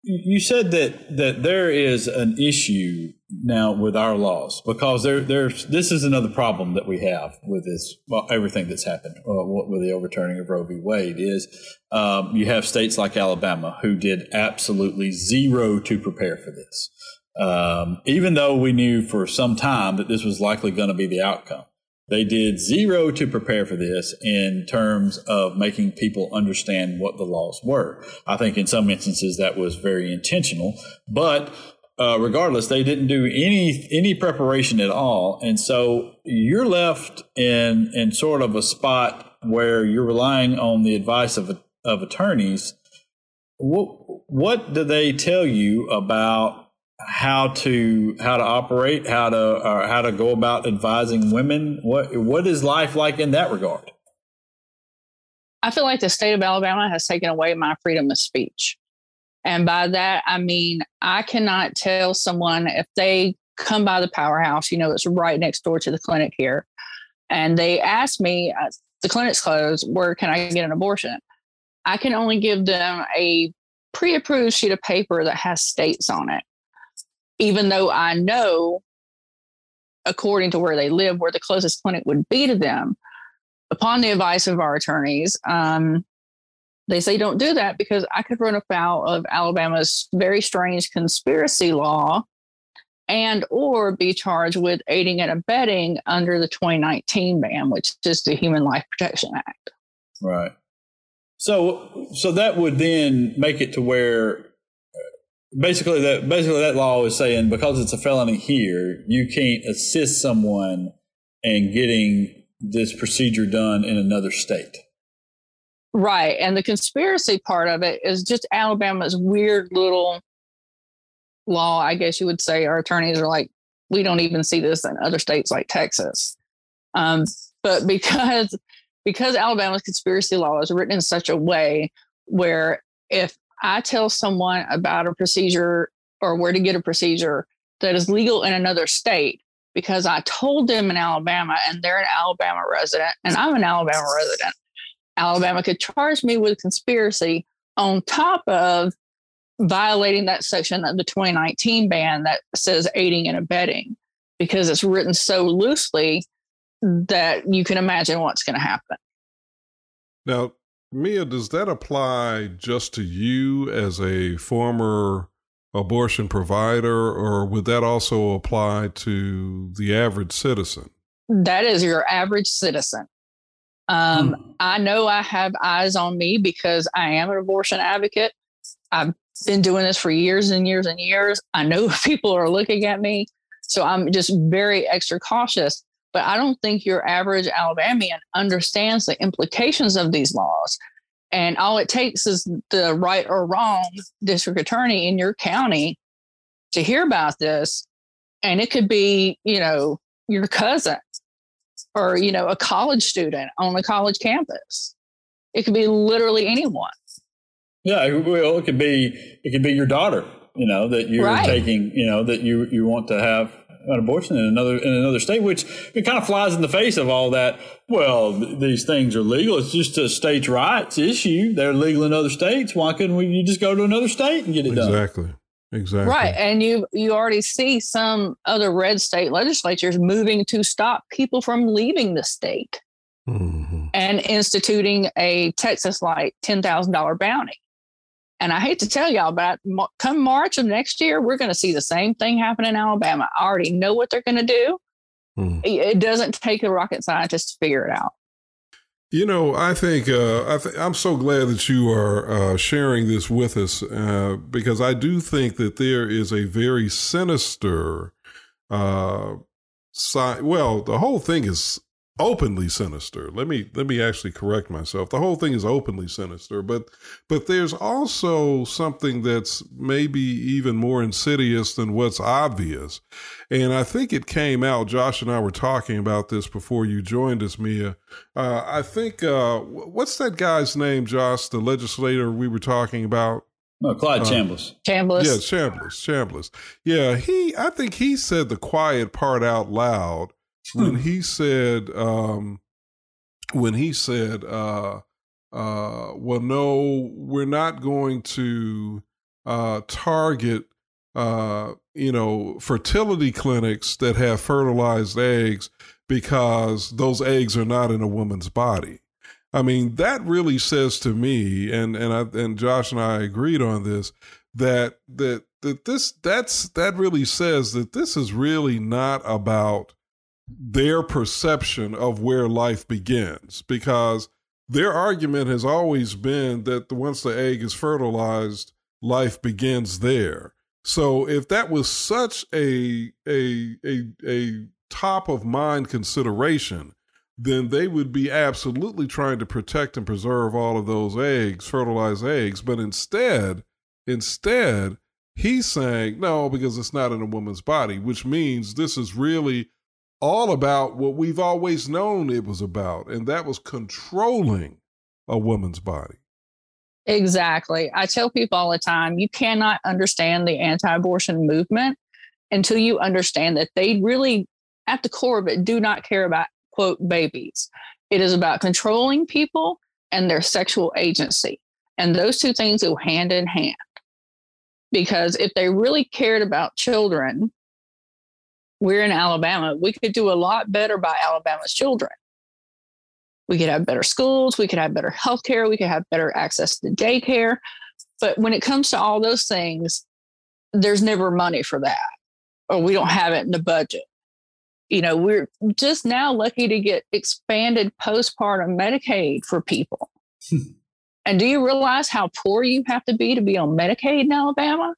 you said that, that there is an issue now with our laws, because there, there's, this is another problem that we have with this, well, everything that's happened uh, with the overturning of Roe v. Wade is um, you have states like Alabama who did absolutely zero to prepare for this, um, even though we knew for some time that this was likely going to be the outcome. They did zero to prepare for this in terms of making people understand what the laws were. I think in some instances that was very intentional, but Uh, regardless, they didn't do any any preparation at all. And so you're left in in sort of a spot where you're relying on the advice of of attorneys. What, what do they tell you about how to how to operate, how to or how to go about advising women? What what is life like in that regard? I feel like the state of Alabama has taken away my freedom of speech. And by that, I mean, I cannot tell someone if they come by the Powerhouse, you know, it's right next door to the clinic here. And they ask me, the clinic's closed, where can I get an abortion? I can only give them a pre-approved sheet of paper that has states on it, even though I know, according to where they live, where the closest clinic would be to them. Upon the advice of our attorneys, um, they say don't do that because I could run afoul of Alabama's very strange conspiracy law and or be charged with aiding and abetting under the twenty nineteen ban, which is the Human Life Protection Act. Right. So so that would then make it to where basically that basically that law is saying because it's a felony here, you can't assist someone in getting this procedure done in another state. Right. And the conspiracy part of it is just Alabama's weird little law, I guess you would say. Our attorneys are like, we don't even see this in other states like Texas. Um, but because because Alabama's conspiracy law is written in such a way where if I tell someone about a procedure or where to get a procedure that is legal in another state, because I told them in Alabama and they're an Alabama resident and I'm an Alabama resident, Alabama could charge me with conspiracy on top of violating that section of the twenty nineteen ban that says aiding and abetting. because it's written so loosely that you can imagine what's going to happen. Now, Mia, does that apply just to you as a former abortion provider, or would that also apply to the average citizen? That is your average citizen. Um, hmm. I know I have eyes on me because I am an abortion advocate. I've been doing this for years and years and years. I know people are looking at me, so I'm just very extra cautious. But I don't think your average Alabamian understands the implications of these laws. And all it takes is the right or wrong district attorney in your county to hear about this. And it could be, you know, your cousin or, you know, a college student on a college campus. It could be literally anyone. Yeah, well, it could be it could be your daughter, you know, that you're right. taking, you know, that you, you want to have an abortion in another in another state, which it kind of flies in the face of all that. Well, th- these things are legal. It's just a states' rights issue. They're legal in other states. Why couldn't we you just go to another state and get it exactly. done? Exactly. Exactly. Right. And you you already see some other red state legislatures moving to stop people from leaving the state mm-hmm. and instituting a Texas-like ten thousand dollars bounty. And I hate to tell y'all, but come March of next year, we're going to see the same thing happen in Alabama. I already know what they're going to do. Hmm. It doesn't take a rocket scientist to figure it out. You know, I think uh, I th- I'm so glad that you are uh, sharing this with us uh, because I do think that there is a very sinister uh, side. Well, the whole thing is openly sinister. Let me let me actually correct myself. The whole thing is openly sinister, but but there's also something that's maybe even more insidious than what's obvious. And I think it came out. Josh and I were talking about this before you joined us, Mia. Uh, I think uh, what's that guy's name, Josh? The legislator we were talking about. Oh, Clyde uh, Chambliss. Chambliss. Yeah, Chambliss. Chambliss. Yeah, he. I think he said the quiet part out loud. When he said, um, when he said, uh, uh, well, no, we're not going to uh, target, uh, you know, fertility clinics that have fertilized eggs because those eggs are not in a woman's body. I mean, that really says to me, and and I, and Josh and I agreed on this, that that that this that's that really says that this is really not about their perception of where life begins, because their argument has always been that the, once the egg is fertilized, life begins there. So if that was such a, a, a, a top of mind consideration, then they would be absolutely trying to protect and preserve all of those eggs, fertilized eggs. But instead, instead he's saying, no, because it's not in a woman's body, which means this is really all about what we've always known it was about, and that was controlling a woman's body. Exactly. I tell people all the time, you cannot understand the anti-abortion movement until you understand that they really, at the core of it, do not care about, quote, babies. It is about controlling people and their sexual agency. And those two things go hand in hand. Because if they really cared about children, we're in Alabama. We could do a lot better by Alabama's children. We could have better schools. We could have better health care. We could have better access to daycare. But when it comes to all those things, there's never money for that, or we don't have it in the budget. You know, we're just now lucky to get expanded postpartum Medicaid for people. And do you realize how poor you have to be to be on Medicaid in Alabama?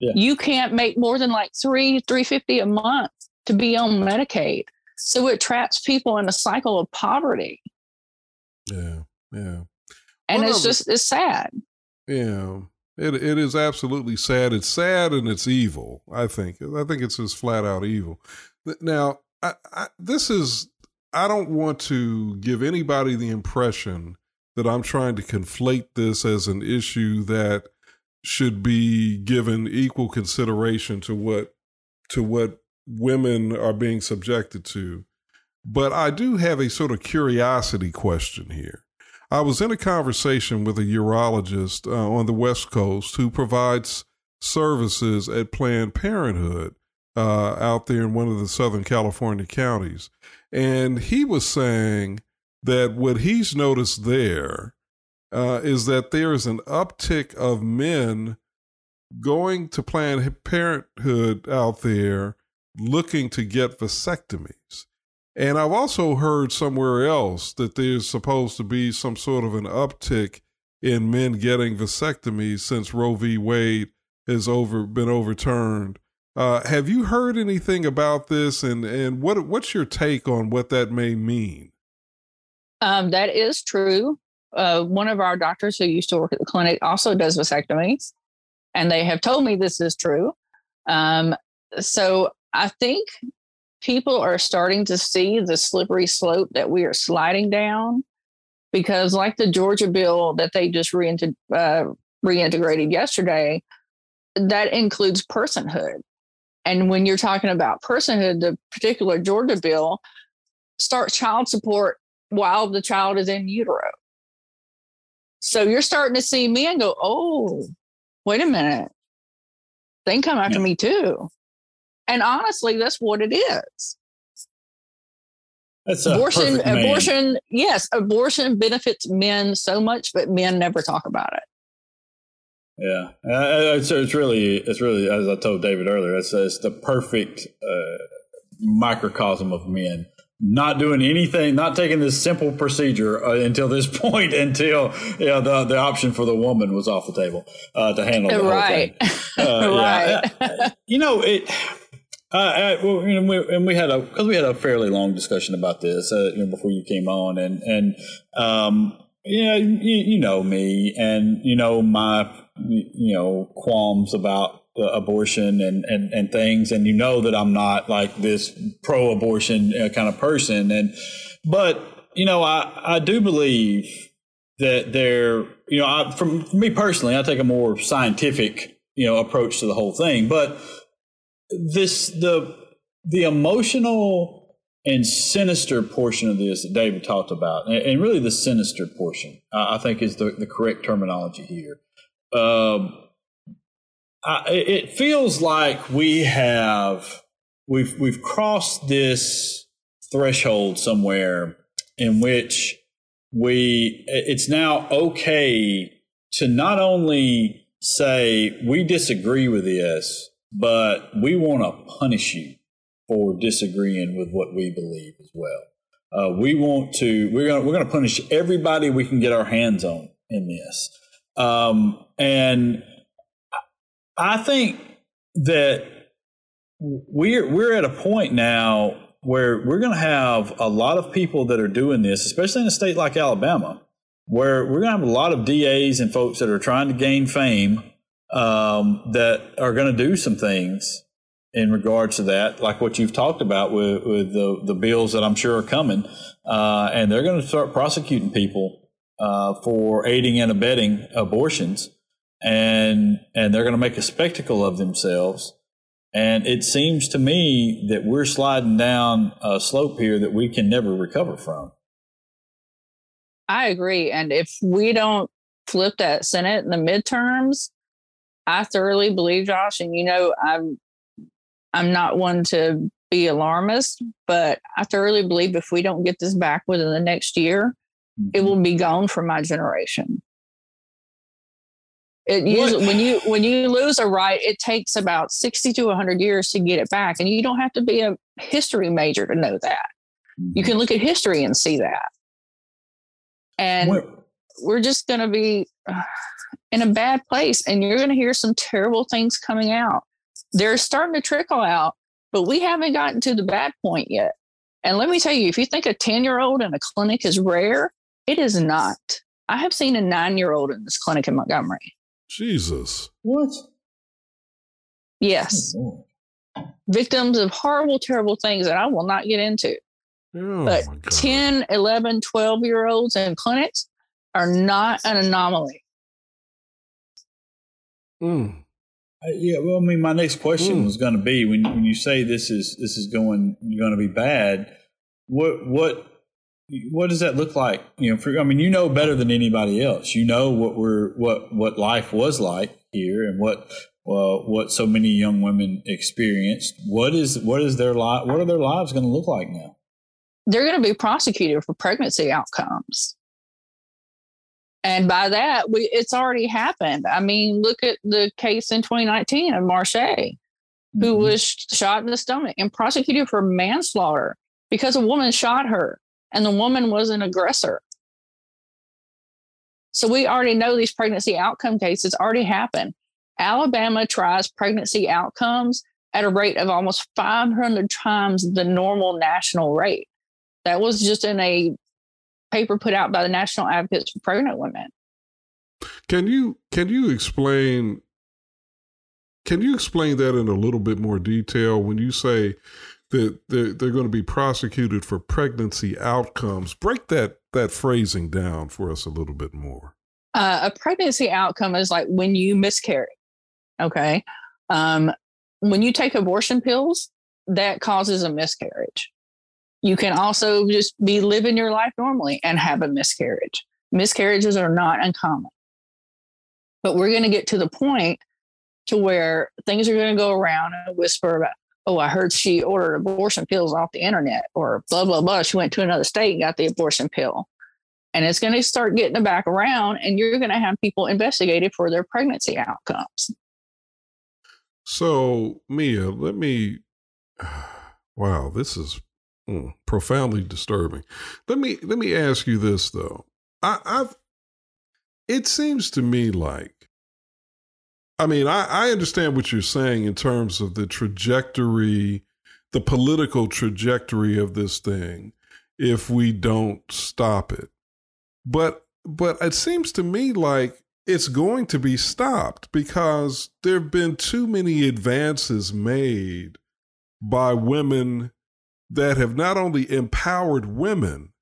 Yeah. You can't make more than like three, three fifty a month to be on Medicaid. So it traps people in a cycle of poverty. Yeah. Yeah. And well, it's no, just, it's sad. Yeah. It It is absolutely sad. It's sad and it's evil. I think, I think it's just flat out evil. Now, I, I, this is, I don't want to give anybody the impression that I'm trying to conflate this as an issue that should be given equal consideration to what to what women are being subjected to. But I do have a sort of curiosity question here. I was in a conversation with a urologist uh, on the West Coast who provides services at Planned Parenthood uh, out there in one of the Southern California counties. And he was saying that what he's noticed there uh, is that there is an uptick of men going to Planned Parenthood out there looking to get vasectomies. And I've also heard somewhere else that there's supposed to be some sort of an uptick in men getting vasectomies since Roe v. Wade has over been overturned. Uh, have you heard anything about this, and and what what's your take on what that may mean? Um, that is true. Uh, one of our doctors who used to work at the clinic also does vasectomies, and they have told me this is true. Um, so I think people are starting to see the slippery slope that we are sliding down, because like the Georgia bill that they just reint- uh, reintegrated yesterday, that includes personhood. And when you're talking about personhood, the particular Georgia bill starts child support while the child is in utero. So you're starting to see men go, oh, wait a minute, they can come after yeah. me too. And honestly, that's what it is. That's abortion, abortion, yes, abortion benefits men so much, but men never talk about it. Yeah, it's, it's really, it's really, as I told David earlier, it's, it's the perfect uh, microcosm of men not doing anything, not taking this simple procedure uh, until this point, until you know, the the option for the woman was off the table uh, to handle the right. whole thing. Uh, right, yeah. You know it. Uh, I, well, and, we, and we had a because we had a fairly long discussion about this uh, you know, before you came on, and and um, yeah, you, you know me, and you know my you know qualms about uh, abortion and, and, and things, and you know that I'm not like this pro-abortion uh, kind of person, and but you know I, I do believe that there you know I, from for me personally, I take a more scientific you know approach to the whole thing, but. This the the emotional and sinister portion of this that David talked about, and, and really the sinister portion, I, I think, is the, the correct terminology here. Um, I, it feels like we have we've we've crossed this threshold somewhere in which we it's now okay to not only say we disagree with this, but we want to punish you for disagreeing with what we believe as well. Uh, we want to we're going we're going to punish everybody we can get our hands on in this. Um, and I think that we're we're at a point now where we're going to have a lot of people that are doing this, especially in a state like Alabama, where we're going to have a lot of D As and folks that are trying to gain fame. Um, that are going to do some things in regards to that, like what you've talked about with, with the, the bills that I'm sure are coming. Uh, and they're going to start prosecuting people uh, for aiding and abetting abortions. And, and they're going to make a spectacle of themselves. And it seems to me that we're sliding down a slope here that we can never recover from. I agree. And if we don't flip that Senate in the midterms, I thoroughly believe, Josh, and you know, I'm I'm not one to be alarmist, but I thoroughly believe if we don't get this back within the next year, it will be gone from my generation. It usually, when you when you lose a right, it takes about sixty to one hundred years to get it back, and you don't have to be a history major to know that. You can look at history and see that, and what? We're just going to be. Uh, in a bad place, and you're going to hear some terrible things coming out. They're starting to trickle out, but we haven't gotten to the bad point yet. And let me tell you, if you think a ten-year-old in a clinic is rare, it is not. I have seen a nine-year-old in this clinic in Montgomery. Jesus. What? Yes. Oh. Victims of horrible, terrible things that I will not get into. Oh, but ten, eleven, twelve-year-olds in clinics are not an anomaly. Mm. Uh, yeah, well, I mean, my next question mm. was going to be when when you say this is this is going going to be bad. What what what does that look like? You know, for, I mean, you know better than anybody else. You know what we're what what life was like here, and what well, what so many young women experienced. What is what is their li- What are their lives going to look like now? They're going to be prosecuted for pregnancy outcomes. And by that, we, it's already happened. I mean, look at the case in twenty nineteen of Marche, who was shot in the stomach and prosecuted for manslaughter because a woman shot her and the woman was an aggressor. So we already know these pregnancy outcome cases already happen. Alabama tries pregnancy outcomes at a rate of almost five hundred times the normal national rate. That was just in a paper put out by the National Advocates for Pregnant Women. Can you can you explain Can you explain that in a little bit more detail when you say that they're, they're going to be prosecuted for pregnancy outcomes? Break that that phrasing down for us a little bit more. Uh, a pregnancy outcome is like when you miscarry. Okay. Um, when you take abortion pills, that causes a miscarriage. You can also just be living your life normally and have a miscarriage. Miscarriages are not uncommon. But we're going to get to the point to where things are going to go around and whisper about, oh, I heard she ordered abortion pills off the internet, or blah, blah, blah. She went to another state and got the abortion pill. And it's going to start getting it back around, and you're going to have people investigated for their pregnancy outcomes. So, Mia, let me, wow, this is mm, profoundly disturbing. Let me, let me ask you this, though. I, I've, it seems to me like, I mean, I, I understand what you're saying in terms of the trajectory, the political trajectory of this thing, if we don't stop it. But but it seems to me like it's going to be stopped because there have been too many advances made by women that have not only empowered women,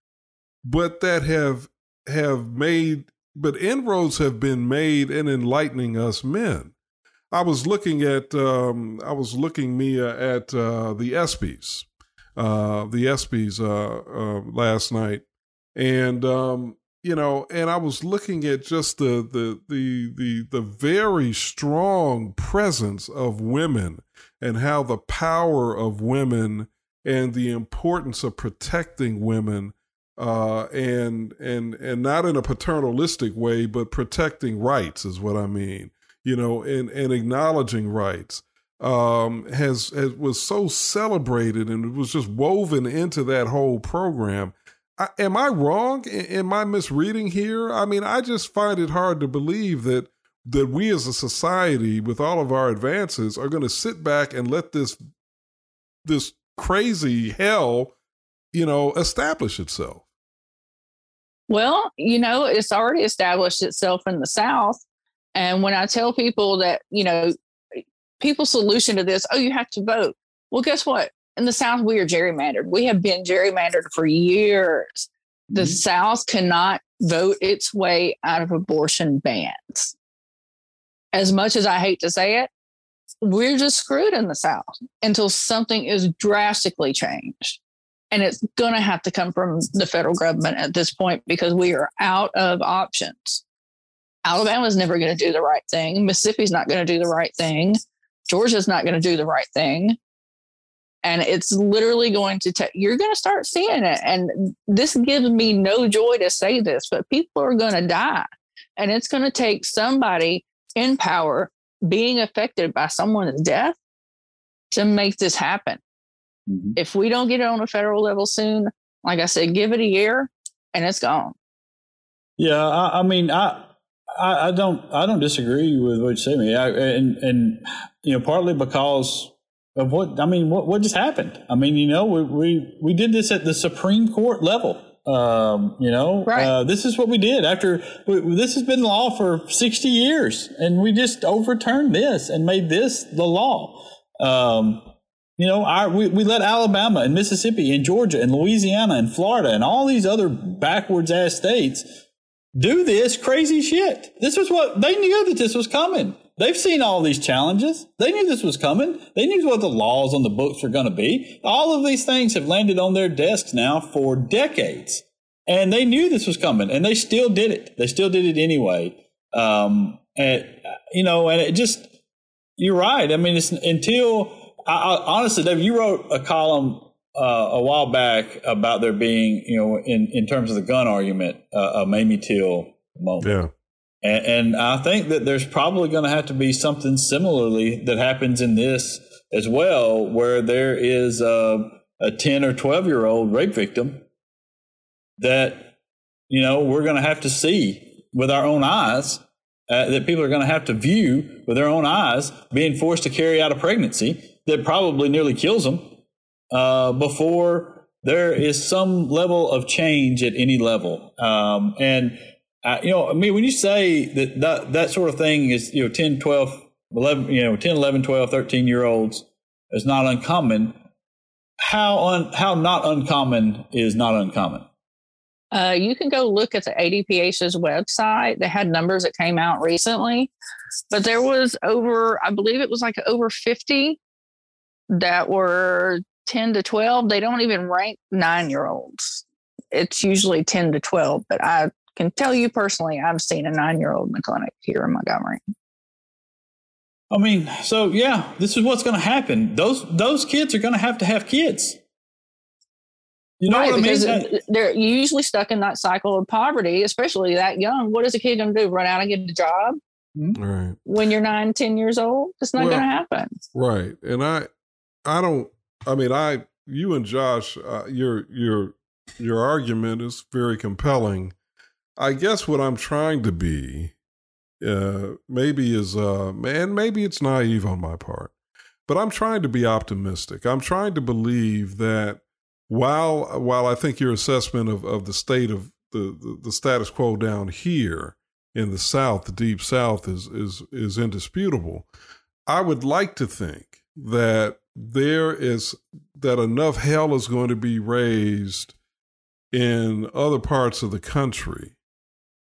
but that have have made But inroads have been made in enlightening us men. I was looking at, um, I was looking, Mia, at uh, the ESPYs, uh, the ESPYs uh, uh, last night, and um, you know, and I was looking at just the the the the the very strong presence of women and how the power of women and the importance of protecting women. Uh, and, and, and not in a paternalistic way, but protecting rights is what I mean, you know, and, and acknowledging rights, um, has, has, was so celebrated, and it was just woven into that whole program. I, am I wrong? Am I misreading here? I mean, I just find it hard to believe that, that we as a society with all of our advances are going to sit back and let this, this crazy hell, you know, establish itself. Well, you know, it's already established itself in the South. And when I tell people that, you know, people's solution to this, oh, you have to vote. Well, guess what? In the South, we are gerrymandered. We have been gerrymandered for years. The mm-hmm. South cannot vote its way out of abortion bans. As much as I hate to say it, we're just screwed in the South until something is drastically changed. And it's going to have to come from the federal government at this point because we are out of options. Alabama's never going to do the right thing. Mississippi's not going to do the right thing. Georgia's not going to do the right thing. And it's literally going to take, you're going to start seeing it. And this gives me no joy to say this, but people are going to die. And it's going to take somebody in power being affected by someone's death to make this happen. If we don't get it on a federal level soon, like I said, give it a year and it's gone. Yeah, I, I mean, I, I, I don't, I don't disagree with what you say, me. I, and and you know, partly because of what I mean, what what just happened. I mean, you know, we we, we did this at the Supreme Court level. Um, you know, right. uh, this is what we did after we, this has been law for sixty years, and we just overturned this and made this the law. Um, You know, our, we, we let Alabama and Mississippi and Georgia and Louisiana and Florida and all these other backwards ass states do this crazy shit. This was what they knew that this was coming. They've seen all these challenges. They knew this was coming. They knew what the laws on the books were going to be. All of these things have landed on their desks now for decades. And they knew this was coming, and they still did it. They still did it anyway. Um, and, you know, and it just You're right. I mean, it's until I, I, honestly, Dave, you wrote a column uh, a while back about there being, you know, in, in terms of the gun argument, uh, a Mamie Till moment. Yeah. And, and I think that there's probably going to have to be something similarly that happens in this as well, where there is a, a ten or twelve year old rape victim that, you know, we're going to have to see with our own eyes. Uh, that people are going to have to view with their own eyes, being forced to carry out a pregnancy that probably nearly kills them uh, before there is some level of change at any level. Um, and, I, you know, I mean, when you say that, that that sort of thing is, you know, ten, twelve, eleven, you know, ten, eleven, twelve, thirteen year olds is not uncommon. How un, how not uncommon is not uncommon? Uh, you can go look at the A D P H's website. They had numbers that came out recently, but there was over, I believe it was like over fifty that were ten to twelve. They don't even rank nine-year-olds. It's usually ten to twelve, but I can tell you personally, I've seen a nine-year-old in the clinic here in Montgomery. I mean, so yeah, this is what's going to happen. Those, those kids are going to have to have kids. You know right, what I mean? That, they're usually stuck in that cycle of poverty, especially that young. What is a kid going to do? Run out and get a job? Right. When you're nine, ten years old, it's not well, going to happen. Right. And I, I don't. I mean, I, you and Josh, uh, your your your argument is very compelling. I guess what I'm trying to be, uh, maybe is, uh, man, maybe it's naive on my part, but I'm trying to be optimistic. I'm trying to believe that. While while I think your assessment of, of the state of the, the, the status quo down here in the South, the Deep South, is is is indisputable, I would like to think that there is that enough hell is going to be raised in other parts of the country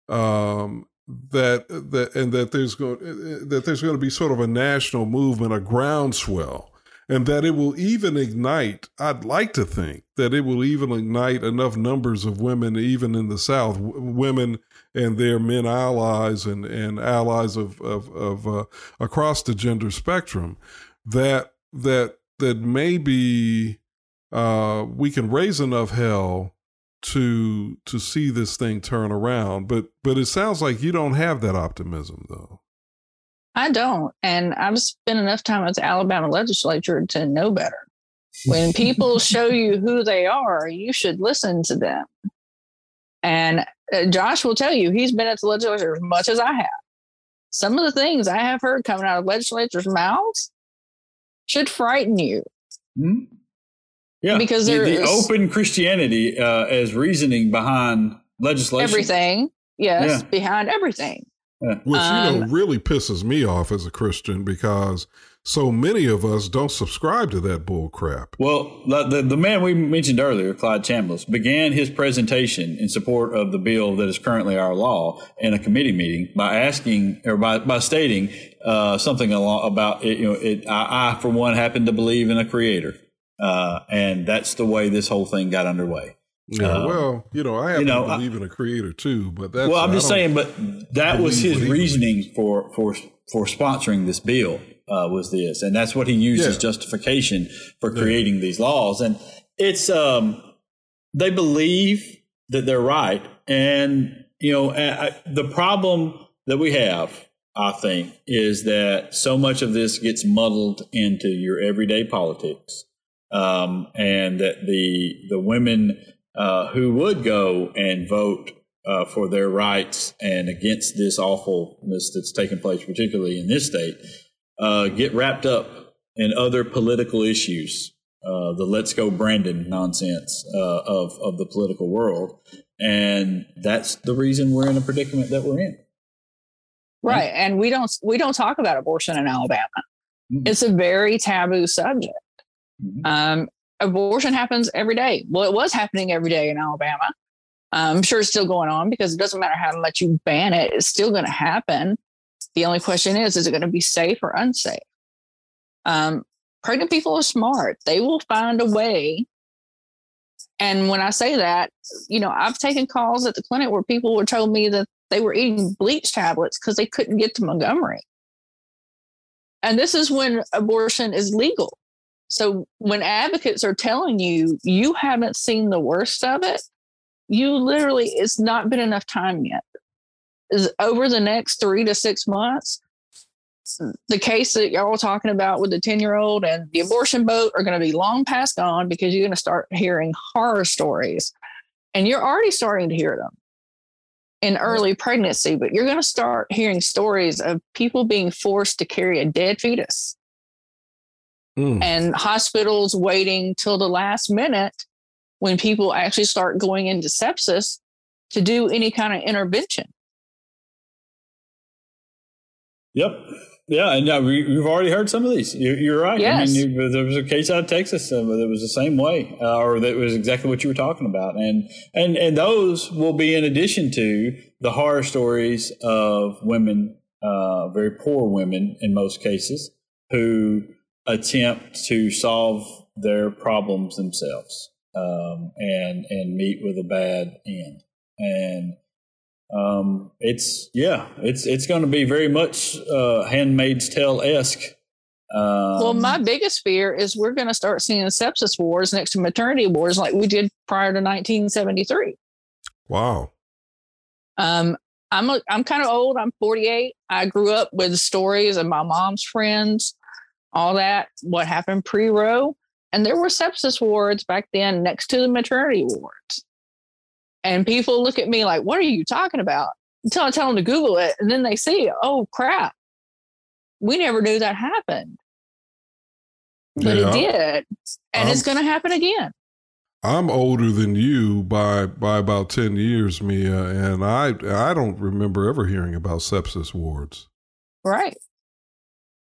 um, that that and that there's going that there's going to be sort of a national movement, a groundswell. And that it will even ignite, I'd like to think, that it will even ignite enough numbers of women, even in the South, w- women and their men allies and, and allies of of, of uh, across the gender spectrum, that that that maybe uh, we can raise enough hell to to see this thing turn around. But but it sounds like you don't have that optimism, though. I don't. And I've spent enough time with the Alabama legislature to know better. When people show you who they are, you should listen to them. And uh, Josh will tell you, he's been at the legislature as much as I have. Some of the things I have heard coming out of legislators' mouths should frighten you. Mm-hmm. Yeah, because there the, the is open Christianity uh, as reasoning behind legislation. Everything. Yes. Yeah. Behind everything. Which, you know, um, really pisses me off as a Christian because so many of us don't subscribe to that bull crap. Well, the, the man we mentioned earlier, Clyde Chambliss, began his presentation in support of the bill that is currently our law in a committee meeting by asking or by, by stating uh, something about, it, you know, it, I, I, for one, happen to believe in a creator. Uh, and that's the way this whole thing got underway. Yeah, uh, well, you know, I happen you know, to believe I, in a creator too, but that's well, I'm just saying, but that was his reasoning for, for for sponsoring this bill uh, was this, and that's what he used yeah. as justification for creating yeah. these laws. And it's um, they believe that they're right, and you know, I, the problem that we have, I think, is that so much of this gets muddled into your everyday politics, um, and that the the women. Uh, who would go and vote uh, for their rights and against this awfulness that's taking place, particularly in this state, uh, get wrapped up in other political issues, uh, the let's go Brandon nonsense uh, of, of the political world. And that's the reason we're in the predicament that we're in. Right. And we don't we don't talk about abortion in Alabama. Mm-hmm. It's a very taboo subject. Mm-hmm. Um Abortion happens every day. Well, it was happening every day in Alabama. I'm sure it's still going on because it doesn't matter how much you ban it. It's still going to happen. The only question is, is it going to be safe or unsafe? Um, pregnant people are smart. They will find a way. And when I say that, you know, I've taken calls at the clinic where people were told me that they were eating bleach tablets because they couldn't get to Montgomery. And this is when abortion is legal. So when advocates are telling you, you haven't seen the worst of it, you literally, it's not been enough time yet. Over the next three to six months, the case that y'all were talking about with the ten-year-old and the abortion boat are going to be long past gone, because you're going to start hearing horror stories. And you're already starting to hear them in early pregnancy, but you're going to start hearing stories of people being forced to carry a dead fetus. Mm. And hospitals waiting till the last minute when people actually start going into sepsis to do any kind of intervention. Yep. Yeah. And uh, we, we've already heard some of these. You, you're right. Yes. I mean, you, there was a case out of Texas uh, that was the same way, uh, or that was exactly what you were talking about. And, and, and those will be in addition to the horror stories of women, uh, very poor women in most cases, who attempt to solve their problems themselves, um, and, and meet with a bad end. And, Um, it's, yeah, it's, it's going to be very much, uh, Handmaid's Tale-esque. Um, well, my biggest fear is we're going to start seeing sepsis wars next to maternity wars like we did prior to nineteen seventy-three. Wow. Um, I'm, a, I'm kind of old. I'm forty-eight. I grew up with stories of my mom's friends, all that, what happened pre-Roe. And there were sepsis wards back then next to the maternity wards. And people look at me like, what are you talking about? Until I tell them to Google it. And then they see, oh, crap. We never knew that happened. But yeah, it did. And I'm, it's going to happen again. I'm older than you by by about ten years, Mia. And I, I don't remember ever hearing about sepsis wards. Right.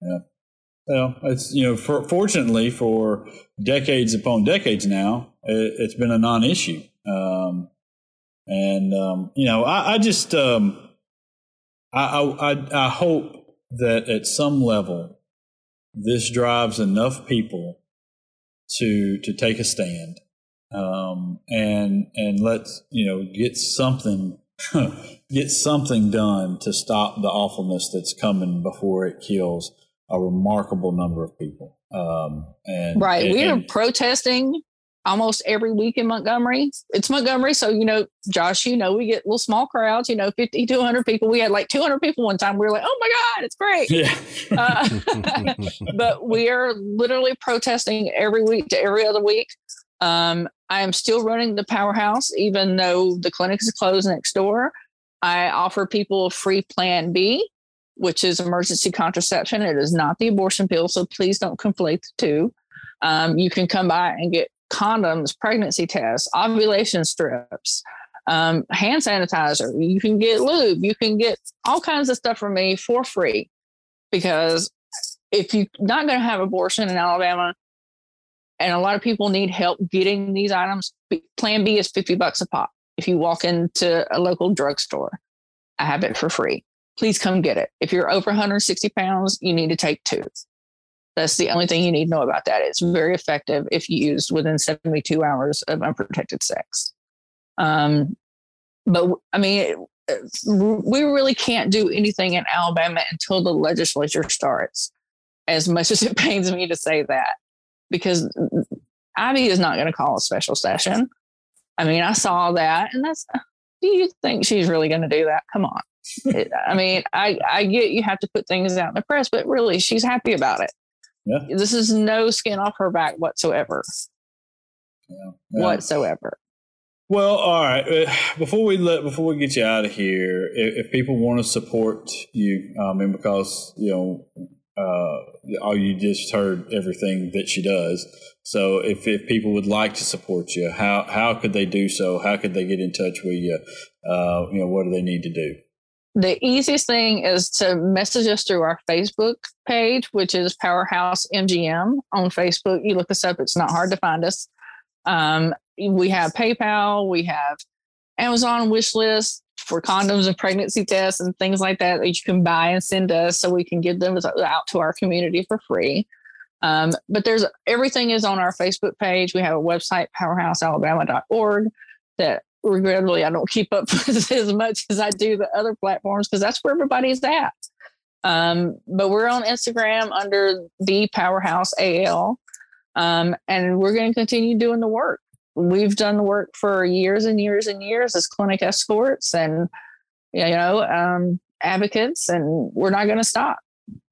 Yeah. Well, it's, you know, for, fortunately for decades upon decades now, it, it's been a non-issue. Um And, um, you know, I, I just, um, I, I, I hope that at some level this drives enough people to, to take a stand, um, and, and let's, you know, get something, get something done to stop the awfulness that's coming before it kills a remarkable number of people. Um, and right. And, we are and, protesting almost every week in Montgomery. It's Montgomery. So, you know, Josh, you know, we get little small crowds, you know, fifty, two hundred people. We had like two hundred people one time. We were like, oh my God, it's great. Yeah. Uh, but we are literally protesting every week to every other week. Um, I am still running the Powerhouse, even though the clinic is closed next door. I offer people a free Plan B, which is emergency contraception. It is not the abortion pill. So please don't conflate the two. Um, you can come by and get condoms, pregnancy tests, ovulation strips, um, hand sanitizer. You can get lube. You can get all kinds of stuff from me for free, because if you're not going to have abortion in Alabama, and a lot of people need help getting these items, Plan B is fifty bucks a pop. If you walk into a local drugstore, I have it for free. Please come get it. If you're over one hundred sixty pounds, you need to take two. That's the only thing you need to know about that. It's very effective if used within seventy-two hours of unprotected sex. Um, but I mean, we really can't do anything in Alabama until the legislature starts, as much as it pains me to say that, because Ivy is not going to call a special session. I mean, I saw that, and that's, do you think she's really going to do that? Come on. It, I mean, I, I get you have to put things out in the press, but really she's happy about it. Yeah. This is no skin off her back whatsoever. Yeah. Yeah. Whatsoever. Well, all right. Before we let before we get you out of here, if, if people want to support you, I mean, because you know, uh, all you just heard everything that she does. So, if, if people would like to support you, how how could they do so? How could they get in touch with you? Uh, you know, what do they need to do? The easiest thing is to message us through our Facebook page, which is Powerhouse M G M on Facebook. You look us up. It's not hard to find us. Um, we have PayPal. We have Amazon wish lists for condoms and pregnancy tests and things like that that you can buy and send us so we can give them out to our community for free. Um, but there's everything is on our Facebook page. We have a website, powerhouse alabama dot org, that regrettably, I don't keep up with as much as I do the other platforms, because that's where everybody's at. Um, but we're on Instagram under the Powerhouse A L. Um, and we're going to continue doing the work. We've done the work for years and years and years as clinic escorts and, you know, um, advocates, and we're not going to stop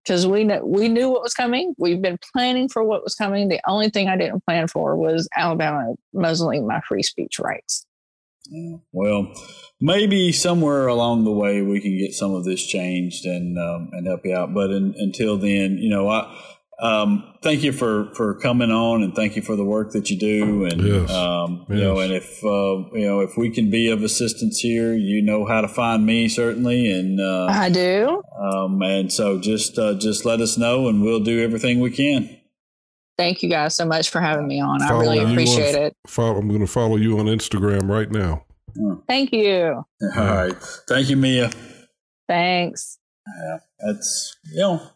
because we kn- we knew what was coming. We've been planning for what was coming. The only thing I didn't plan for was Alabama muzzling my free speech rights. Well, maybe somewhere along the way we can get some of this changed and um, and help you out. But in, until then, you know, I um, thank you for, for coming on, and thank you for the work that you do. And yes. um, you yes. know, and if uh, you know if we can be of assistance here, you know how to find me certainly, and uh, I do. Um, and so just uh, just let us know, and we'll do everything we can. Thank you guys so much for having me on. Follow I really appreciate on, it. Follow, I'm going to follow you on Instagram right now. Thank you. All right. Thank you, Mia. Thanks. Yeah, that's, you know,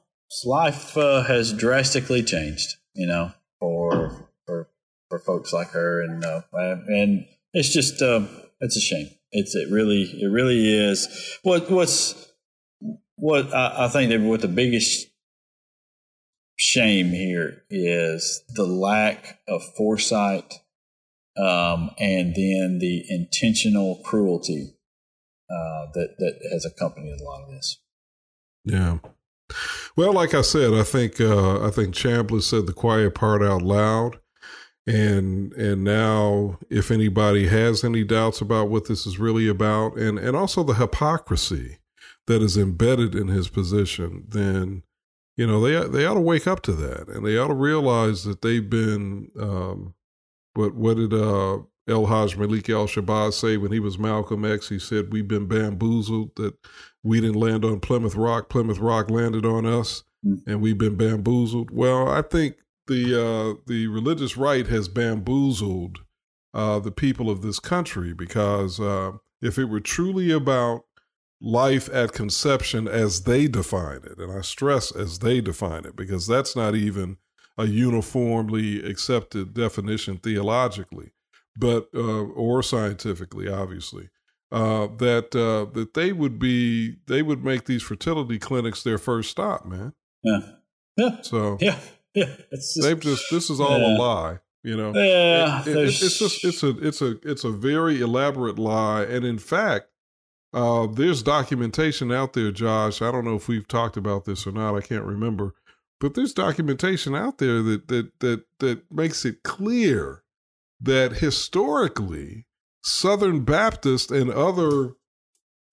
life uh, has drastically changed, you know, for for for folks like her. And uh, and it's just, uh, it's a shame. It's, it really, it really is. What, what's, what I, I think that what the biggest shame here is the lack of foresight, um, and then the intentional cruelty uh, that that has accompanied a lot of this. Yeah. Well, like I said, I think uh, I think Chambliss said the quiet part out loud, and and now if anybody has any doubts about what this is really about, and and also the hypocrisy that is embedded in his position, then. You know, they they ought to wake up to that, and they ought to realize that they've been. Um, what what did uh, El-Hajj Malik El-Shabazz say when he was Malcolm X? He said, "We've been bamboozled that we didn't land on Plymouth Rock. Plymouth Rock landed on us, and we've been bamboozled." Well, I think the uh, the religious right has bamboozled uh, the people of this country, because uh, if it were truly about life at conception as they define it, and I stress as they define it, because that's not even a uniformly accepted definition theologically, but uh, or scientifically, obviously, uh, that uh, that they would be they would make these fertility clinics their first stop, man. Yeah, yeah. So yeah, yeah. It's just, they've just this is all yeah. a lie, you know. Yeah, it, it, it's just it's a it's a it's a very elaborate lie, and in fact. Uh, there's documentation out there, Josh. I don't know if we've talked about this or not. I can't remember, but there's documentation out there that that that that makes it clear that historically, Southern Baptists and other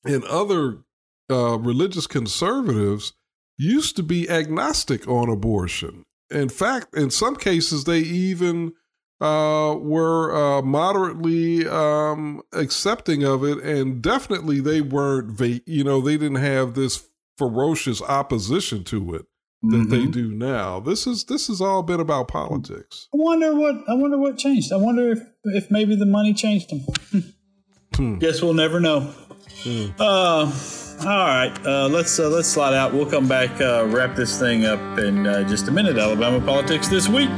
and other uh, religious conservatives used to be agnostic on abortion. In fact, in some cases, they even Uh, were uh, moderately um, accepting of it, and definitely they weren't, va- you know, they didn't have this ferocious opposition to it that mm-hmm. they do now. This is this has all been about politics. I wonder what I wonder what changed. I wonder if, if maybe the money changed them. hmm. Guess we'll never know. Hmm. Uh, all right, uh, let's uh, let's slide out. We'll come back, uh, wrap this thing up in uh, just a minute. Alabama Politics This Week.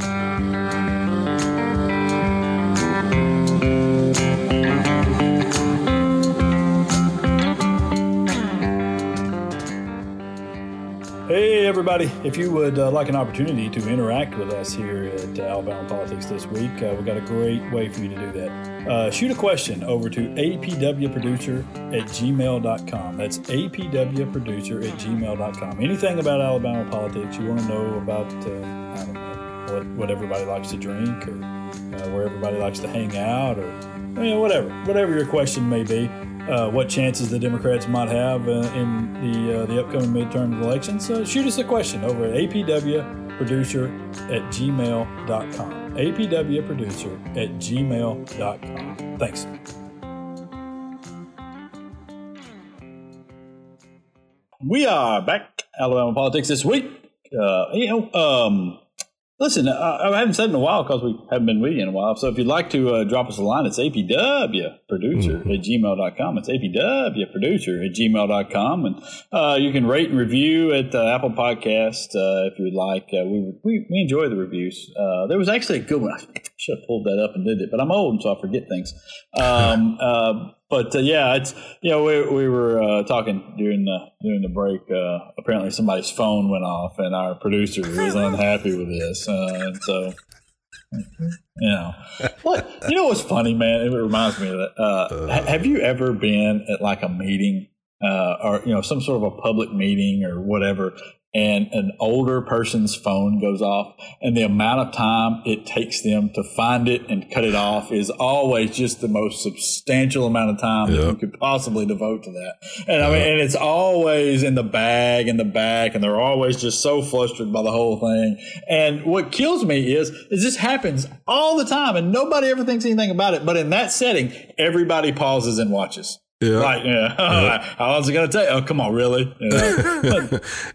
Hey, everybody. If you would uh, like an opportunity to interact with us here at uh, Alabama Politics This Week, uh, we've got a great way for you to do that. Uh, shoot a question over to a p w producer at gmail dot com. That's a p w producer at gmail dot com. Anything about Alabama politics you want to know about, uh, I don't know, what, what everybody likes to drink, or uh, where everybody likes to hang out, or I mean, whatever. Whatever your question may be. Uh, what chances the Democrats might have uh, in the uh, the upcoming midterm elections, uh, shoot us a question over at a p w producer at gmail dot com. a p w producer at gmail dot com. Thanks. We are back. Alabama Politics This Week. Uh, you know, um, listen, I, I haven't said in a while because we haven't been with you in a while. So if you'd like to uh, drop us a line, it's a p w producer mm-hmm. at gmail dot com. It's a p w producer at gmail dot com. And uh, you can rate and review at uh, Apple Podcast uh, if you'd like. Uh, we, we we enjoy the reviews. Uh, there was actually a good one. I should have pulled that up and did it, but I'm old, so I forget things. Um, uh, But uh, yeah, it's you know we we were uh, talking during the during the break. Uh, apparently, somebody's phone went off, and our producer was unhappy with this. Uh, and so, you know, what you know what's funny, man? It reminds me of that. Uh, uh, have you ever been at like a meeting, uh, or you know, some sort of a public meeting or whatever, and an older person's phone goes off, and the amount of time it takes them to find it and cut it off is always just the most substantial amount of time yep. that you could possibly devote to that. And I mean, and it's always in the bag and the back, and they're always just so flustered by the whole thing. And what kills me is, is this happens all the time, and nobody ever thinks anything about it. But in that setting, everybody pauses and watches. Yeah. Like, yeah. yeah. How long is it going to take? Oh, come on, really? Yeah.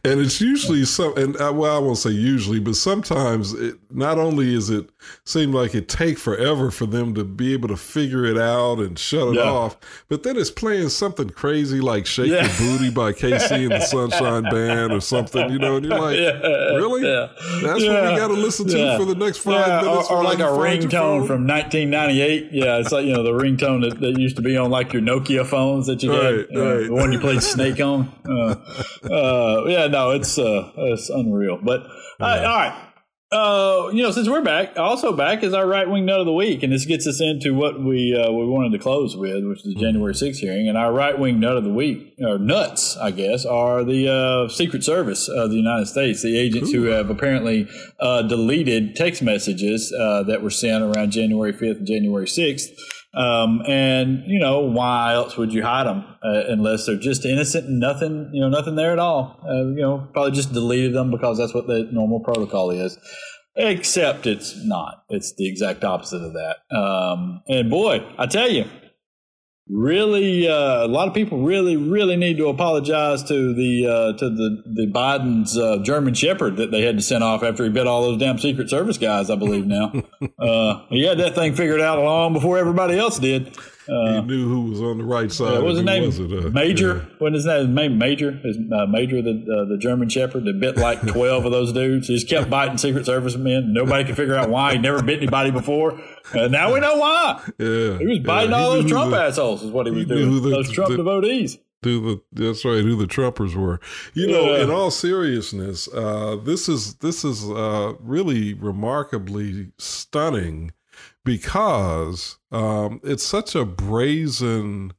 And it's usually some, and I, well, I won't say usually, but sometimes it not only is it seem like it take forever for them to be able to figure it out and shut it yeah. off, but then it's playing something crazy like Shake yeah. Your Booty by K C and the Sunshine Band or something, you know, and you're like, yeah. really? Yeah. That's yeah. what we got to listen to yeah. for the next five yeah. minutes. Or, or like a ringtone from nineteen ninety-eight. Yeah, it's like, you know, the ringtone that, that used to be on like your Nokia phone. Phones that you right, had, uh, right. the one you played Snake on. Uh, uh, yeah, no, it's uh, it's unreal. But yeah. all right, all right. Uh, you know, since we're back, also back is our right wing nut of the week, and this gets us into what we uh, we wanted to close with, which is the January sixth hearing. And our right wing nut of the week, or nuts, I guess, are the uh, Secret Service of the United States, the agents Ooh. who have apparently uh, deleted text messages uh, that were sent around January fifth and January sixth. Um, and you know, why else would you hide them uh, unless they're just innocent and nothing, you know, nothing there at all. Uh, you know, probably just deleted them because that's what the normal protocol is, except it's not, it's the exact opposite of that. Um, and boy, I tell you, really, uh, a lot of people really, really need to apologize to the, uh, to the, the Biden's, uh, German Shepherd that they had to send off after he bit all those damn Secret Service guys, I believe now. uh, he had that thing figured out long before everybody else did. Uh, he knew who was on the right side. Yeah, what was his name? Was it, uh, Major? Yeah. Wasn't his name Major? His, uh, Major, the uh, the German Shepherd that bit like twelve of those dudes. He just kept biting Secret Service men. Nobody could figure out why. He never bit anybody before. Uh, now we know why. Yeah, he was biting yeah, he all those Trump the, assholes is what he was he doing. The, those Trump the, devotees. The, that's right. Who the Trumpers were. You know, yeah. in all seriousness, uh, this is this is uh, really remarkably stunning. Because um, it's such a brazen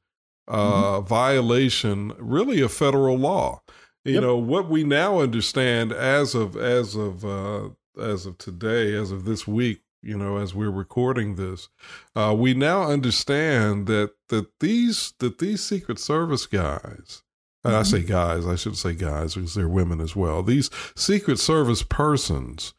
uh, mm-hmm. violation, really, of federal law. You yep. know what we now understand as of as of uh, as of today, as of this week. You know, as we're recording this, uh, we now understand that that these that these Secret Service guys. Mm-hmm. I say guys, I should say guys because they're women as well. These Secret Service persons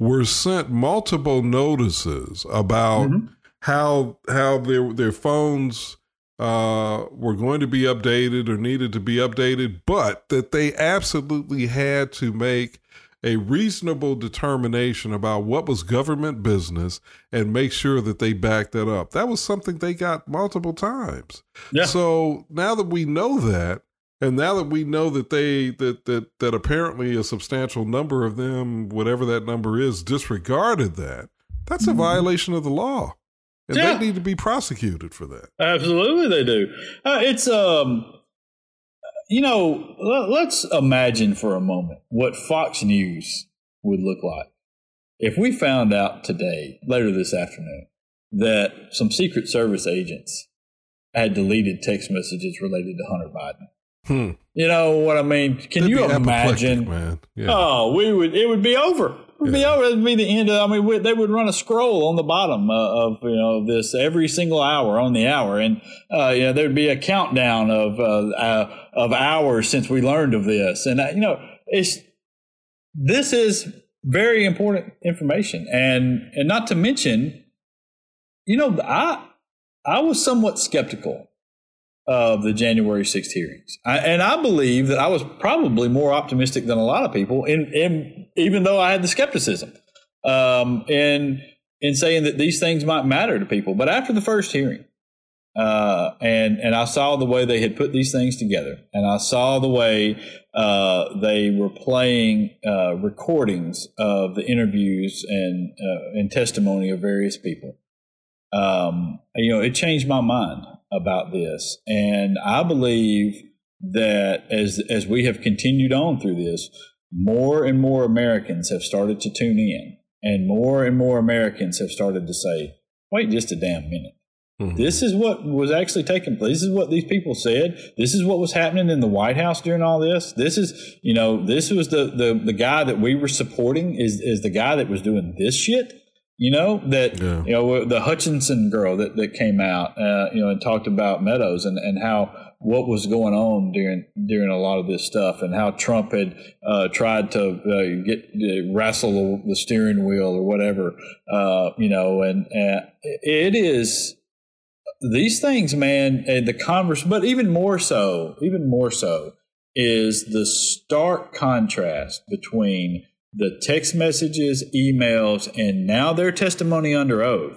were sent multiple notices about mm-hmm. how how their their phones uh, were going to be updated or needed to be updated, but that they absolutely had to make a reasonable determination about what was government business and make sure that they backed that up. That was something they got multiple times. Yeah. So now that we know that, and now that we know that they that that that apparently a substantial number of them, whatever that number is, disregarded that, that's a violation of the law, and yeah. they need to be prosecuted for that. Absolutely, they do. Uh, it's um, you know, l- let's imagine for a moment what Fox News would look like if we found out today, later this afternoon, that some Secret Service agents had deleted text messages related to Hunter Biden. Hmm. You know what I mean? Can That'd you imagine? Man. Yeah. Oh, we would. It would be over. It would yeah. be over. It'd be the end of. I mean, we, they would run a scroll on the bottom uh, of you know this every single hour on the hour, and uh, you know there'd be a countdown of uh, uh, of hours since we learned of this, and uh, you know it's this is very important information, and and not to mention, you know, I I was somewhat skeptical of the January sixth hearings. I, and I believe that I was probably more optimistic than a lot of people, in, in, even though I had the skepticism um, in, in saying that these things might matter to people. But after the first hearing, uh, and, and I saw the way they had put these things together, and I saw the way uh, they were playing uh, recordings of the interviews and, uh, and testimony of various people, um, you know, it changed my mind. about this. And I believe that as as we have continued on through this, more and more Americans have started to tune in, and more and more Americans have started to say, wait just a damn minute. Mm-hmm. This is what was actually taking place. This is what these people said. This is what was happening in the White House during all this. This is, you know, this was the the, the guy that we were supporting is, is the guy that was doing this shit. You know, that, yeah. you know, the Hutchinson girl that, that came out, uh, you know, and talked about Meadows and, and how what was going on during during a lot of this stuff, and how Trump had uh, tried to uh, get uh, wrestle the steering wheel or whatever, uh, you know, and, and it is these things, man, and the converse, but even more so, even more so is the stark contrast between the text messages, emails, and now their testimony under oath,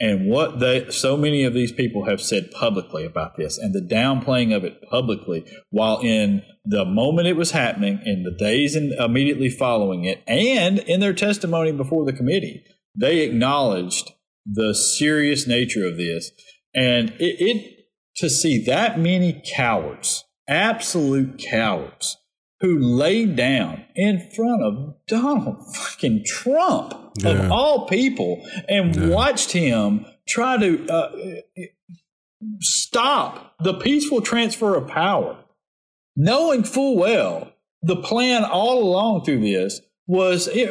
and what they, so many of these people have said publicly about this, and the downplaying of it publicly, while in the moment it was happening, in the days in, immediately following it, and in their testimony before the committee, they acknowledged the serious nature of this. And it, it to see that many cowards, absolute cowards, who laid down in front of Donald fucking Trump, yeah. of all people, and yeah. watched him try to uh, stop the peaceful transfer of power, knowing full well the plan all along through this was it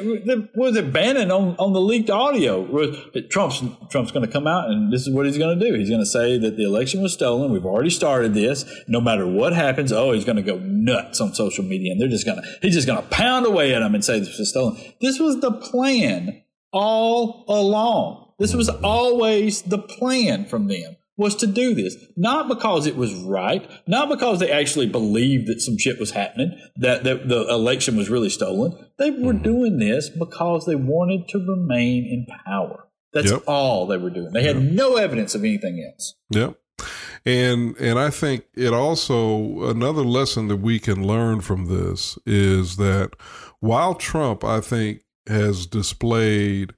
was it banning on, on the leaked audio. Was, Trump's Trump's going to come out, and this is what he's going to do. He's going to say that the election was stolen. We've already started this. No matter what happens, oh, he's going to go nuts on social media, and they're just going to he's just going to pound away at them and say this was stolen. This was the plan all along. This was always the plan from them, was to do this, not because it was right, not because they actually believed that some shit was happening, that, that the election was really stolen. They were mm-hmm. doing this because they wanted to remain in power. That's yep. all they were doing. They had yep. no evidence of anything else. Yep. And and I think it also, another lesson that we can learn from this is that while Trump, I think, has displayed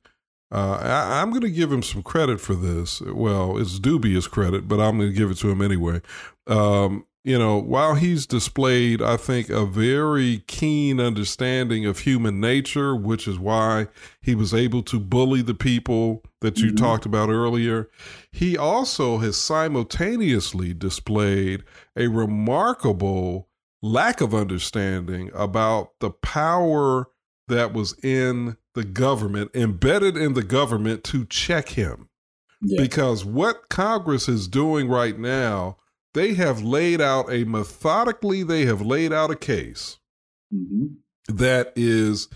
Uh, I, I'm going to give him some credit for this. Well, it's dubious credit, but I'm going to give it to him anyway. Um, you know, while he's displayed, I think, a very keen understanding of human nature, which is why he was able to bully the people that you mm-hmm. talked about earlier, he also has simultaneously displayed a remarkable lack of understanding about the power that was in the government, embedded in the government to check him. Yeah. Because what Congress is doing right now, they have laid out a methodically, they have laid out a case mm-hmm. that is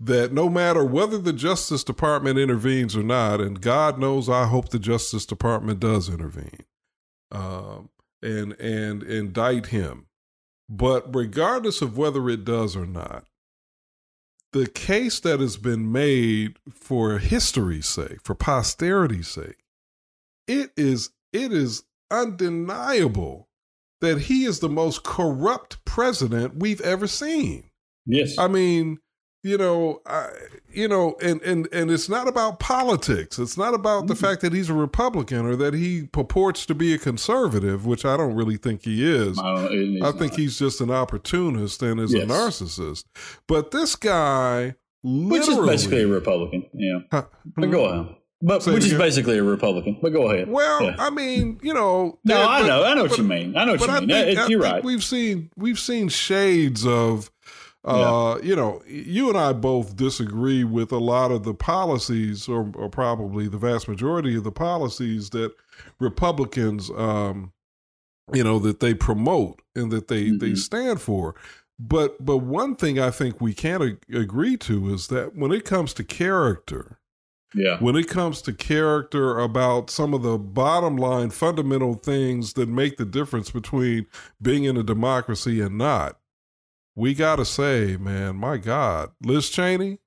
that no matter whether the Justice Department intervenes or not, and God knows, I hope the Justice Department does intervene um, and, and indict him. But regardless of whether it does or not, the case that has been made for history's sake, for posterity's sake, it is it is undeniable that he is the most corrupt president we've ever seen. Yes. I mean, you know, I, you know, and, and, and it's not about politics. It's not about mm-hmm. the fact that he's a Republican or that he purports to be a conservative, which I don't really think he is. I, is I think not. He's just an opportunist and is yes. a narcissist. But this guy literally... Which is basically a Republican, yeah. Huh? But go on. But Say which is basically a Republican. But go ahead. Well, yeah. I mean, you know... no, that, I but, know. I know what but, you mean. I know what you I mean. Think, I, you're right. We've seen, we've seen shades of... Uh, yeah. You know, you and I both disagree with a lot of the policies, or, or probably the vast majority of the policies that Republicans, um, you know, that they promote and that they, mm-hmm. they stand for. But but one thing I think we can ag- agree to is that when it comes to character, yeah, when it comes to character about some of the bottom line fundamental things that make the difference between being in a democracy and not, we got to say, man, my God, Liz Cheney,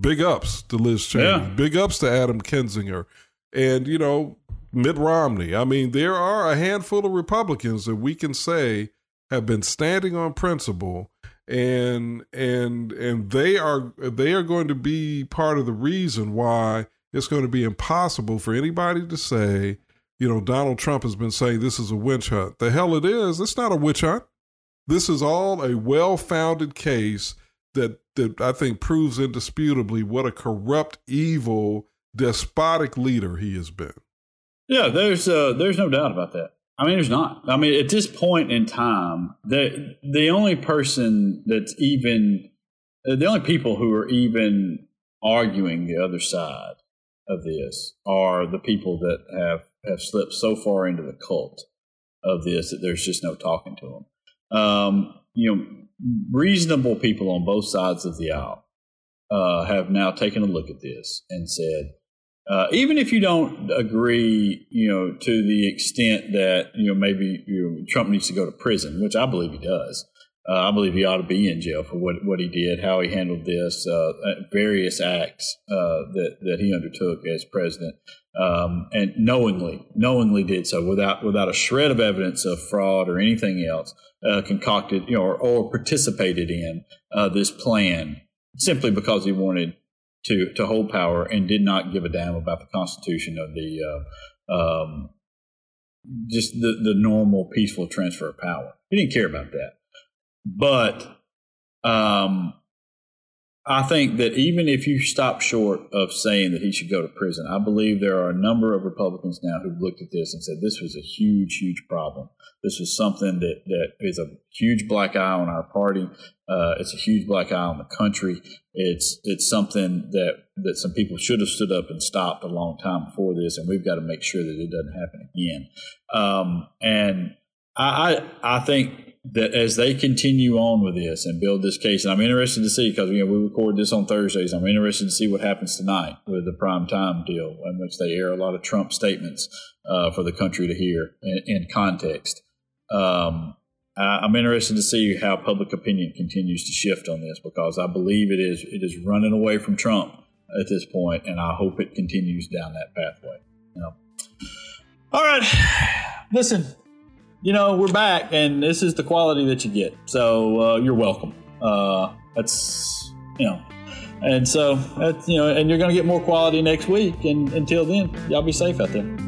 big ups to Liz Cheney, yeah. big ups to Adam Kinzinger, and, you know, Mitt Romney. I mean, there are a handful of Republicans that we can say have been standing on principle, and and and they are they are going to be part of the reason why it's going to be impossible for anybody to say, you know, Donald Trump has been saying this is a witch hunt. The hell it is. It's not a witch hunt. This is all a well-founded case that, that I think proves indisputably what a corrupt, evil, despotic leader he has been. Yeah, there's uh, there's no doubt about that. I mean, there's not. I mean, at this point in time, the the only person that's even the only people who are even arguing the other side of this are the people that have, have slipped so far into the cult of this that there's just no talking to them. Um, you know, reasonable people on both sides of the aisle uh, have now taken a look at this and said, Uh, even if you don't agree, you know, to the extent that, you know, maybe you know, Trump needs to go to prison, which I believe he does. Uh, I believe he ought to be in jail for what, what he did, how he handled this, uh, various acts uh, that, that he undertook as president, um, and knowingly, knowingly did so without without a shred of evidence of fraud or anything else uh, concocted, you know, or, or participated in uh, this plan simply because he wanted to to hold power and did not give a damn about the Constitution or the uh, um, just the, the normal peaceful transfer of power. He didn't care about that. But um, I think that even if you stop short of saying that he should go to prison, I believe there are a number of Republicans now who've looked at this and said this was a huge, huge problem. This is something that, that is a huge black eye on our party. Uh, it's a huge black eye on the country. It's it's something that, that some people should have stood up and stopped a long time before this, and we've got to make sure that it doesn't happen again. Um, and I, I I think that as they continue on with this and build this case, and I'm interested to see because you know we record this on Thursdays. I'm interested to see what happens tonight with the prime time deal, in which they air a lot of Trump statements uh, for the country to hear in, in context. Um, I'm interested to see how public opinion continues to shift on this because I believe it is it is running away from Trump at this point, and I hope it continues down that pathway. You know? All right. Listen, you know, we're back, and this is the quality that you get. So uh, you're welcome. Uh, that's, you know, and so, that's, you know, and you're going to get more quality next week. And until then, y'all be safe out there.